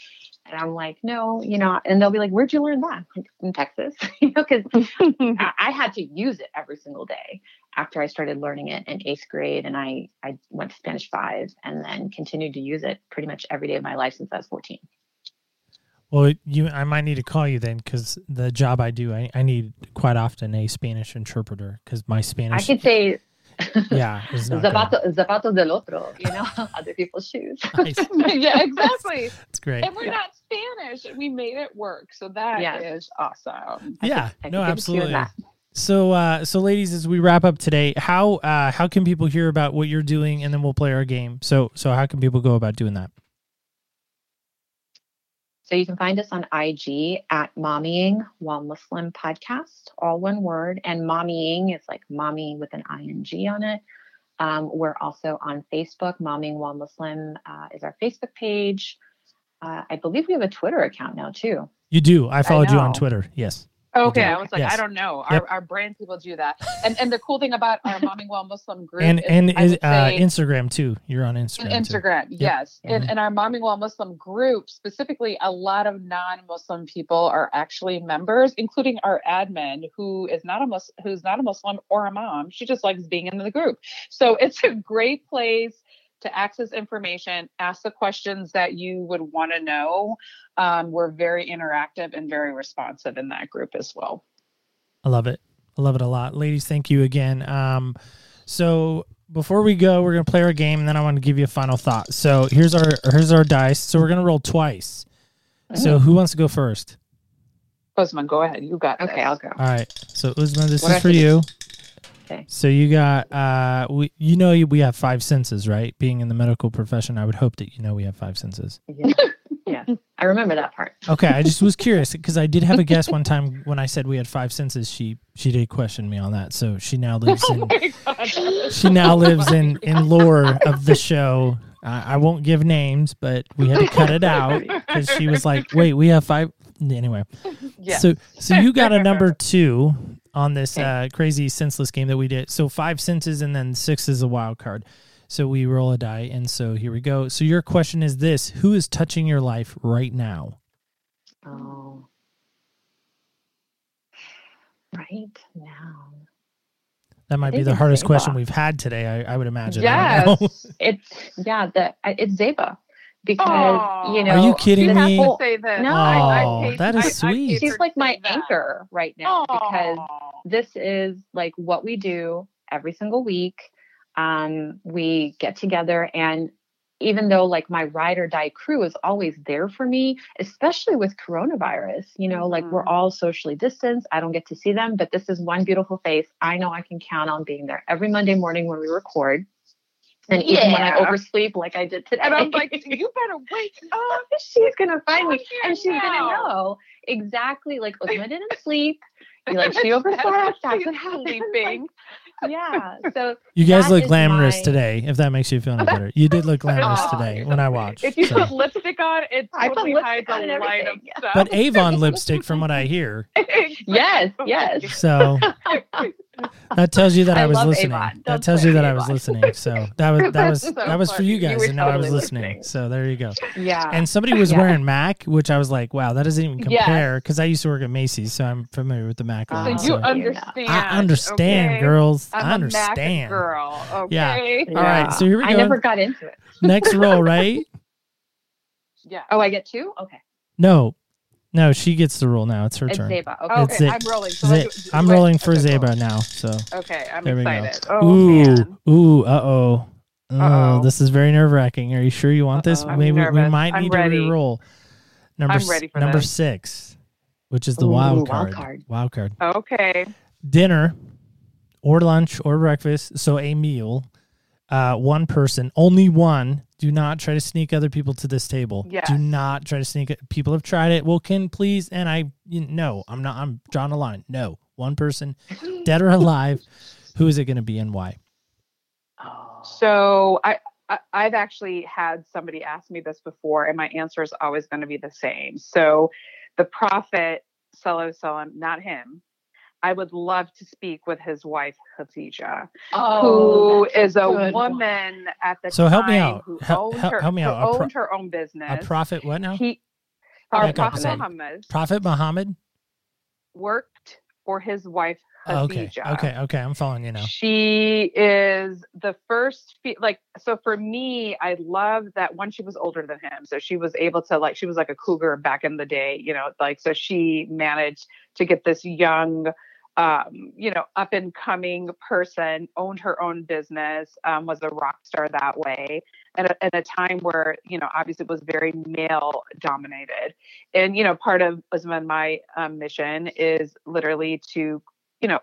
And I'm like, no, you know, and they'll be like, where'd you learn that? In Texas, you know, because I, I had to use it every single day after I started learning it in eighth grade. And I, I went to Spanish five and then continued to use it pretty much every day of my life since I was fourteen. Well, you, I might need to call you then, because the job I do, I, I need quite often a Spanish interpreter, because my Spanish... I could say... Yeah. Zapato, zapato del otro, you know, other people's shoes. Yeah, exactly. It's great. And we're yeah. not Spanish. We made it work. So that yes. is awesome. Yeah, I could, I no, absolutely. So, uh, so ladies, as we wrap up today, how, uh, how can people hear about what you're doing, and then we'll play our game. So, so how can people go about doing that? So you can find us on I G at Mommying While Muslim Podcast, all one word. And Mommying is like mommy with an I N G on it. Um, we're also on Facebook. Mommying While Muslim uh, is our Facebook page. Uh, I believe we have a Twitter account now too. You do. I followed I you on Twitter. Yes. Okay, I was like, yes. I don't know. Yep. Our, our brand people do that, and and the cool thing about our Momming While Muslim group and is, and is, uh, Instagram too. You're on Instagram. Instagram, too. Yes. Yep. And mm-hmm. and our Momming While Muslim group specifically, a lot of non-Muslim people are actually members, including our admin, who is not a Mus- who's not a Muslim or a mom. She just likes being in the group. So it's a great place to access information, ask the questions that you would want to know. Um, we're very interactive and very responsive in that group as well. I love it. I love it a lot. Ladies, thank you again. Um, so before we go, we're going to play our game, and then I want to give you a final thought. So here's our here's our dice. So we're going to roll twice. Mm-hmm. So who wants to go first? Uzma, go ahead. You got it. Okay, I'll go. All right. So Uzma, this what is for you. Okay. So you got, uh, we, you know, we have five senses, right? Being in the medical profession, I would hope that you know we have five senses. Yeah, yeah. I remember that part. Okay, I just was curious, because I did have a guest one time when I said we had five senses. She she did question me on that, so she now lives in oh she now lives in, in lore of the show. Uh, I won't give names, but we had to cut it out because she was like, "Wait, we have five." Anyway, yes. so so you got a number two on this uh, crazy senseless game that we did. So five senses, and then six is a wild card. So we roll a die, and so here we go. So your question is this: who is touching your life right now? Oh, right now. That might be the hardest Zeba. question we've had today. I, I would imagine. Yes, it's yeah. The it's Zeba. Because Aww. you know, are you kidding me? Whole, say this. No, Aww, I, I that is I, sweet. I she's like my that. anchor right now Aww. because this is like what we do every single week. Um, we get together, and even though like my ride or die crew is always there for me, especially with coronavirus, you know, like mm-hmm. we're all socially distanced. I don't get to see them, but this is one beautiful face I know I can count on being there every Monday morning when we record. And even yeah. when I oversleep like I did today. And I'm like, you better wake up. She's going to find me. And she's going to know exactly, like, Uzma didn't sleep. You're like, she overslept. That's what happened. Like, yeah. So you guys look glamorous my... today, if that makes you feel any better. You did look glamorous oh, today when I watched. If you so. put lipstick on, it totally hides a light of yeah. stuff. But Avon lipstick, from what I hear. Yes, yes. So... That tells you that I, I was listening. That tells you that Avon. I was listening. So that was that was so that was funny. for you guys, you and now totally I was listening. listening. So there you go. Yeah. And somebody was yeah. wearing Mac, which I was like, wow, that doesn't even compare, because yes. I used to work at Macy's, so I'm familiar with the Mac line. Uh, so you understand. I understand, okay? girls. I'm I understand. A Mac girl. Okay. Yeah. yeah. All right. So here we go. I never got into it. Next roll, right? Yeah. Oh, I get two? Okay. No. No, she gets the roll now. It's her it's turn. Zeba. Okay, it's it. I'm rolling. So it. I'm rolling for okay, Zeba now. So okay, I'm there excited. We go. Oh, ooh, man. ooh, uh oh, oh, this is very nerve wracking. Are you sure you want uh-oh. this? I'm Maybe nervous. we might I'm need ready. to re-roll. Number I'm ready for number this. six, which is the ooh, wild card. Wild card. Wild card. Okay. Dinner, or lunch, or breakfast. So a meal. Uh, one person, only one. Do not try to sneak other people to this table. Yes. Do not try to sneak it. People have tried it. Well, can please? And I, you no, know, I'm not. I'm drawing a line. No, one person, dead or alive. Who is it going to be, and why? So I, I, I've actually had somebody ask me this before, and my answer is always going to be the same. So, the prophet, Sallallahu Alaihi Wasallam, not him. I would love to speak with his wife, Khadija, oh, who is a woman one. at the so time help me out. who help, owned, help, her, help me out. Who owned pro- her own business. A prophet what now? He, our Prophet Muhammad. Prophet Muhammad? Worked for his wife, Khadija. Okay, okay, okay. I'm following you now. She is the first, fe- like, so for me, I love that one, she was older than him. So she was able to, like, she was like a cougar back in the day, you know, like, so she managed to get this young, um, you know, up and coming person, owned her own business, um, was a rock star that way. And at a time where, you know, obviously it was very male dominated. And, you know, part of Uzma, my um, mission is literally to, you know,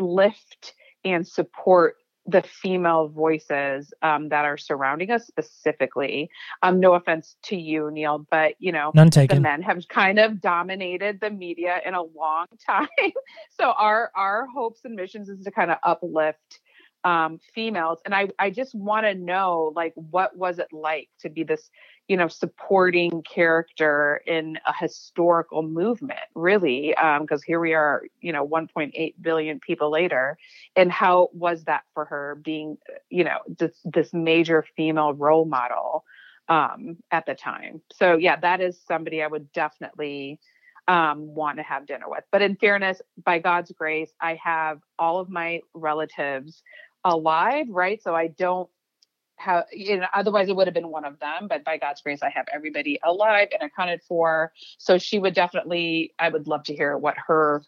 uplift and support the female voices um, that are surrounding us specifically. Um, no offense to you, Neil, but, you know, none taken. The men have kind of dominated the media in a long time. So our, our hopes and missions is to kind of uplift um, females. And I, I just want to know, like, what was it like to be this, you know, supporting character in a historical movement, really? Um, cause here we are, you know, one point eight billion people later. And how was that for her, being, you know, this, this major female role model, um, at the time? So yeah, that is somebody I would definitely, um, want to have dinner with. But in fairness, by God's grace, I have all of my relatives alive, right? So I don't, how, you know, otherwise it would have been one of them, but by God's grace, I have everybody alive and accounted for. So she would definitely, I would love to hear what her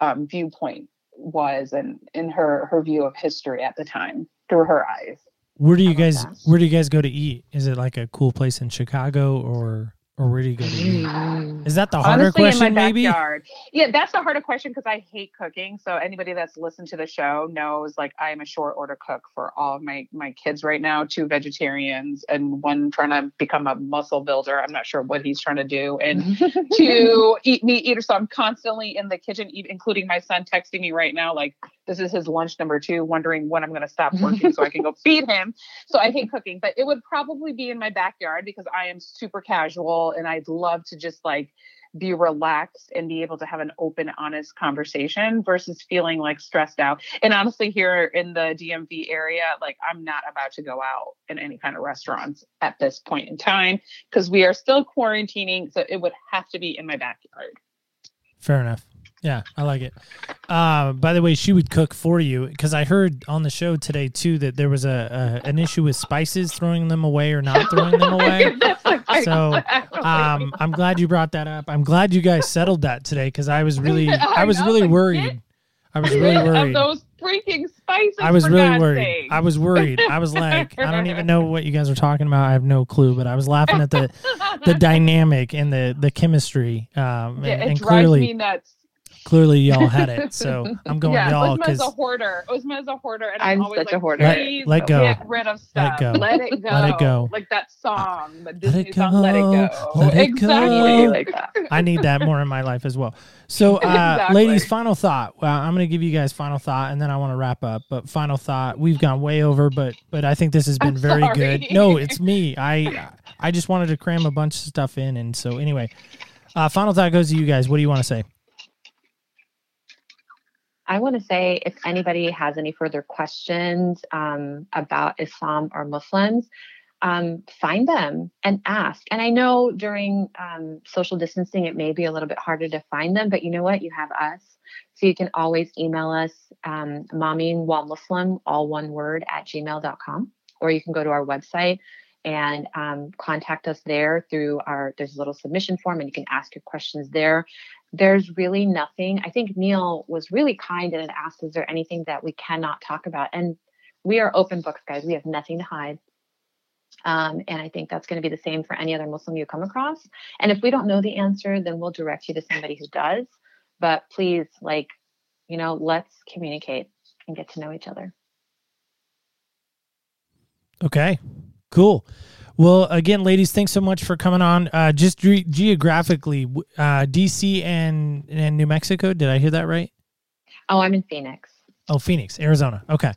um, viewpoint was, and in her, her view of history at the time through her eyes. Where do you guys, that. where do you guys go to eat? Is it like a cool place in Chicago, or, or where do you go to eat? Is that the harder Honestly, question in my maybe? Backyard. Yeah, that's the harder question, because I hate cooking. So anybody that's listened to the show knows, like, I'm a short order cook for all of my, my kids right now, two vegetarians and one trying to become a muscle builder. I'm not sure what he's trying to do. And two eat meat eaters. So I'm constantly in the kitchen, including my son texting me right now, like, this is his lunch number two, wondering when I'm going to stop working so I can go feed him. So I hate cooking, but it would probably be in my backyard, because I am super casual. And I'd love to just, like, be relaxed and be able to have an open, honest conversation versus feeling, like, stressed out. And honestly, here in the D M V area, like, I'm not about to go out in any kind of restaurants at this point in time, because we are still quarantining. So it would have to be in my backyard. Fair enough. Yeah, I like it. Uh, by the way, she would cook for you, because I heard on the show today, too, that there was a, a an issue with spices, throwing them away or not throwing them away. So um, I'm glad you brought that up. I'm glad you guys settled that today, because I was really, I was really worried. I was really worried. Of those freaking spices, I was really worried. I was worried. I was like, I don't even know what you guys are talking about. I have no clue, but I was laughing at the the dynamic and the, the chemistry. Um, and, yeah, it and drives clearly, me nuts. Clearly, y'all had it, so I'm going yeah, y'all. Uzma is a hoarder. Uzma is a hoarder, and I'm, I'm always such like, a hoarder. Let, let go. Get rid of stuff. Let, go. let it go. Let it go. Like that song, the Disney song, Let It Go. Let it exactly. Go. Like that. I need that more in my life as well. So, uh, exactly. Ladies, final thought. Well, I'm going to give you guys final thought, and then I want to wrap up. But final thought. We've gone way over, but but I think this has been I'm very sorry. good. No, it's me. I I just wanted to cram a bunch of stuff in, and so anyway, uh, final thought goes to you guys. What do you want to say? I want to say, if anybody has any further questions um, about Islam or Muslims, um, find them and ask. And I know during um, social distancing, it may be a little bit harder to find them, but you know what? You have us. So you can always email us, um, Mommying While Muslim, all one word, at gmail dot com. Or you can go to our website and um, contact us there through our, there's a little submission form, and you can ask your questions there. There's really nothing. I think Neil was really kind and asked, is there anything that we cannot talk about? And we are open books, guys. We have nothing to hide. Um, and I think that's going to be the same for any other Muslim you come across. And if we don't know the answer, then we'll direct you to somebody who does. But please, like, you know, let's communicate and get to know each other. Okay, cool. Well, again, ladies, thanks so much for coming on. Uh, just re- geographically, uh, D C and, and New Mexico. Did I hear that right? Oh, I'm in Phoenix. Oh, Phoenix, Arizona. Okay.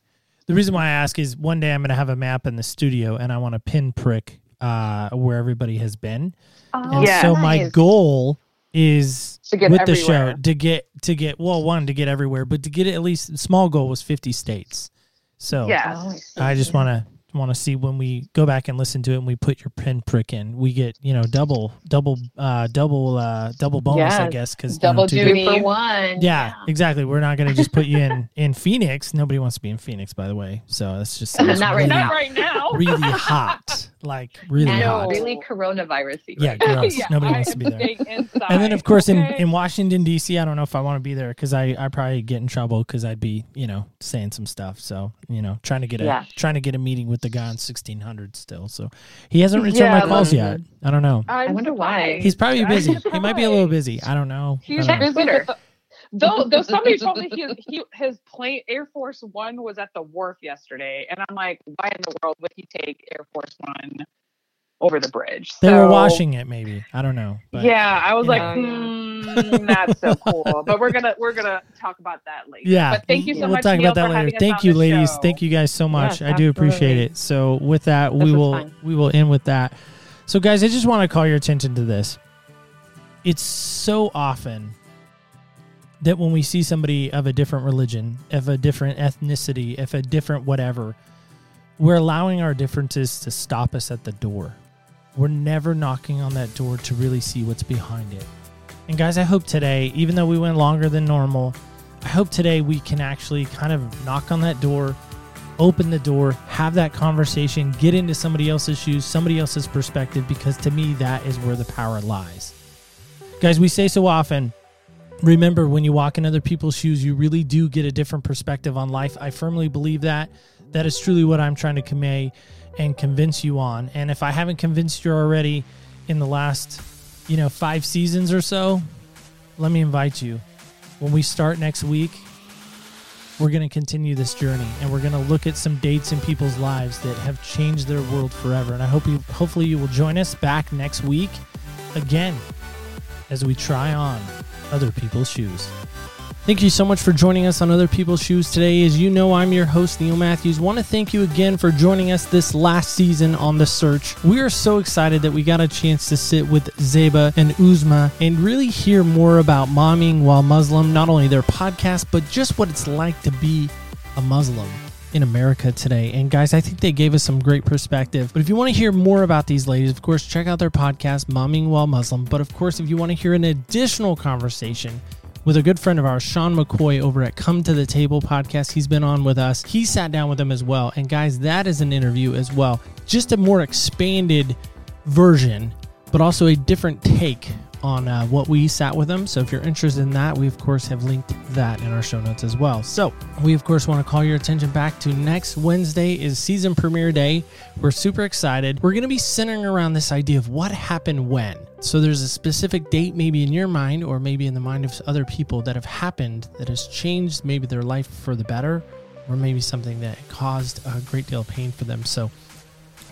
The reason why I ask is one day I'm going to have a map in the studio, and I want to pinprick uh, where everybody has been. Oh, and yeah, so nice. My goal is to get with everywhere. the show to get to get well, one to get everywhere, but to get at least small goal was fifty states. So yeah. I just want to. want to see when we go back and listen to it and we put your pinprick in, we get, you know, double, double, uh, double, uh, double bonus, yes. I guess. Cause double you know, duty for one. Yeah, yeah, exactly. We're not going to just put you in, in Phoenix. Nobody wants to be in Phoenix, by the way. So that's just that's not, really, right not right now, really hot, like really no. hot. Really coronavirus-y. Yeah. Gross. yeah Nobody I wants to be there. Inside, and then of course okay. in, in Washington, D C, I don't know if I want to be there cause I, I probably get in trouble cause I'd be, you know, saying some stuff. So, you know, trying to get a, yeah. trying to get a meeting with the guy on sixteen hundred still, so he hasn't returned yeah, my calls yet. I don't know. I wonder why. He's probably busy. He might be a little busy. I don't know. He's a visitor. Though, though somebody told me he, he, his plane, Air Force One, was at the wharf yesterday, and I'm like, why in the world would he take Air Force One over the bridge? They so, were washing it, maybe. I don't know. But, yeah, I was like, know. mm, that's so cool. But we're gonna we're gonna talk about that later. Yeah, but thank you so we'll much. We'll talk Neil, about that later. Thank you, ladies. Show. Thank you guys so much. Yes, I absolutely. do appreciate it. So with that, this we will fun. we will end with that. So guys, I just want to call your attention to this. It's so often that when we see somebody of a different religion, of a different ethnicity, of a different whatever, we're allowing our differences to stop us at the door. We're never knocking on that door to really see what's behind it. And guys, I hope today, even though we went longer than normal, I hope today we can actually kind of knock on that door, open the door, have that conversation, get into somebody else's shoes, somebody else's perspective, because to me, that is where the power lies. Guys, we say so often, remember when you walk in other people's shoes, you really do get a different perspective on life. I firmly believe that. That is truly what I'm trying to convey and convince you on. And if I haven't convinced you already in the last, you know, five seasons or so, let me invite you. When we start next week, we're going to continue this journey, and we're going to look at some dates in people's lives that have changed their world forever. And I hope you, hopefully you will join us back next week again as we try on Other People's Shoes. Thank you so much for joining us on Other People's Shoes today. As you know, I'm your host, Neil Matthews. Want to thank you again for joining us this last season on The Search. We are so excited that we got a chance to sit with Zeba and Uzma and really hear more about Mommying While Muslim, not only their podcast, but just what it's like to be a Muslim in America today. And guys, I think they gave us some great perspective. But if you want to hear more about these ladies, of course, check out their podcast, Mommying While Muslim. But of course, if you want to hear an additional conversation with a good friend of ours, Sean McCoy, over at Come to the Table podcast. He's been on with us. He sat down with them as well. And guys, that is an interview as well. Just a more expanded version, but also a different take on uh, what we sat with them. So if you're interested in that, we of course have linked that in our show notes as well. So we of course want to call your attention back to next Wednesday is season premiere day. We're super excited. We're going to be centering around this idea of what happened when. So there's a specific date maybe in your mind or maybe in the mind of other people that have happened that has changed maybe their life for the better, or maybe something that caused a great deal of pain for them. So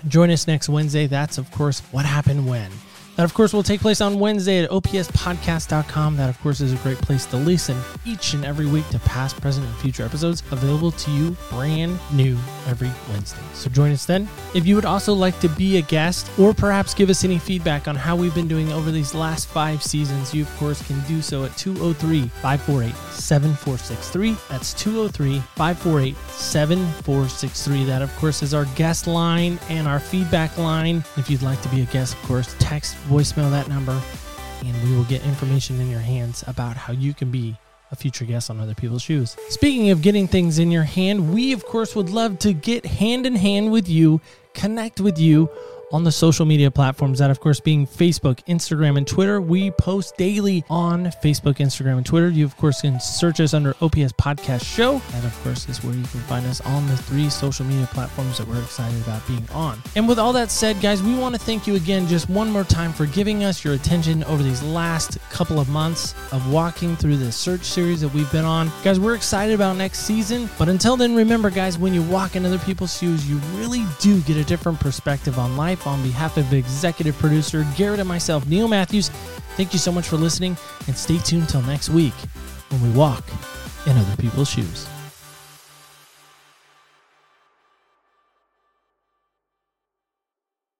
join us next Wednesday. That's of course what happened when. That, of course, will take place on Wednesday at O P S podcast dot com. That, of course, is a great place to listen each and every week to past, present, and future episodes available to you brand new every Wednesday. So join us then. If you would also like to be a guest or perhaps give us any feedback on how we've been doing over these last five seasons, you, of course, can do so at two oh three, five four eight, seven four six three. That's two oh three, five four eight, seven four six three. That, of course, is our guest line and our feedback line. If you'd like to be a guest, of course, text voicemail that number, and we will get information in your hands about how you can be a future guest on Other People's Shoes. Speaking of getting things in your hand, we of course would love to get hand in hand with you, connect with you on the social media platforms, that of course being Facebook, Instagram, and Twitter. We post daily on Facebook, Instagram, and Twitter. You of course can search us under O P S Podcast Show. That of course is where you can find us on the three social media platforms that we're excited about being on. And with all that said, guys, we want to thank you again just one more time for giving us your attention over these last couple of months of walking through this search series that we've been on. Guys, we're excited about next season. But until then, remember guys, when you walk in other people's shoes, you really do get a different perspective on life. On behalf of executive producer Garrett and myself, Neil Matthews, thank you so much for listening, and stay tuned till next week when we walk in other people's shoes.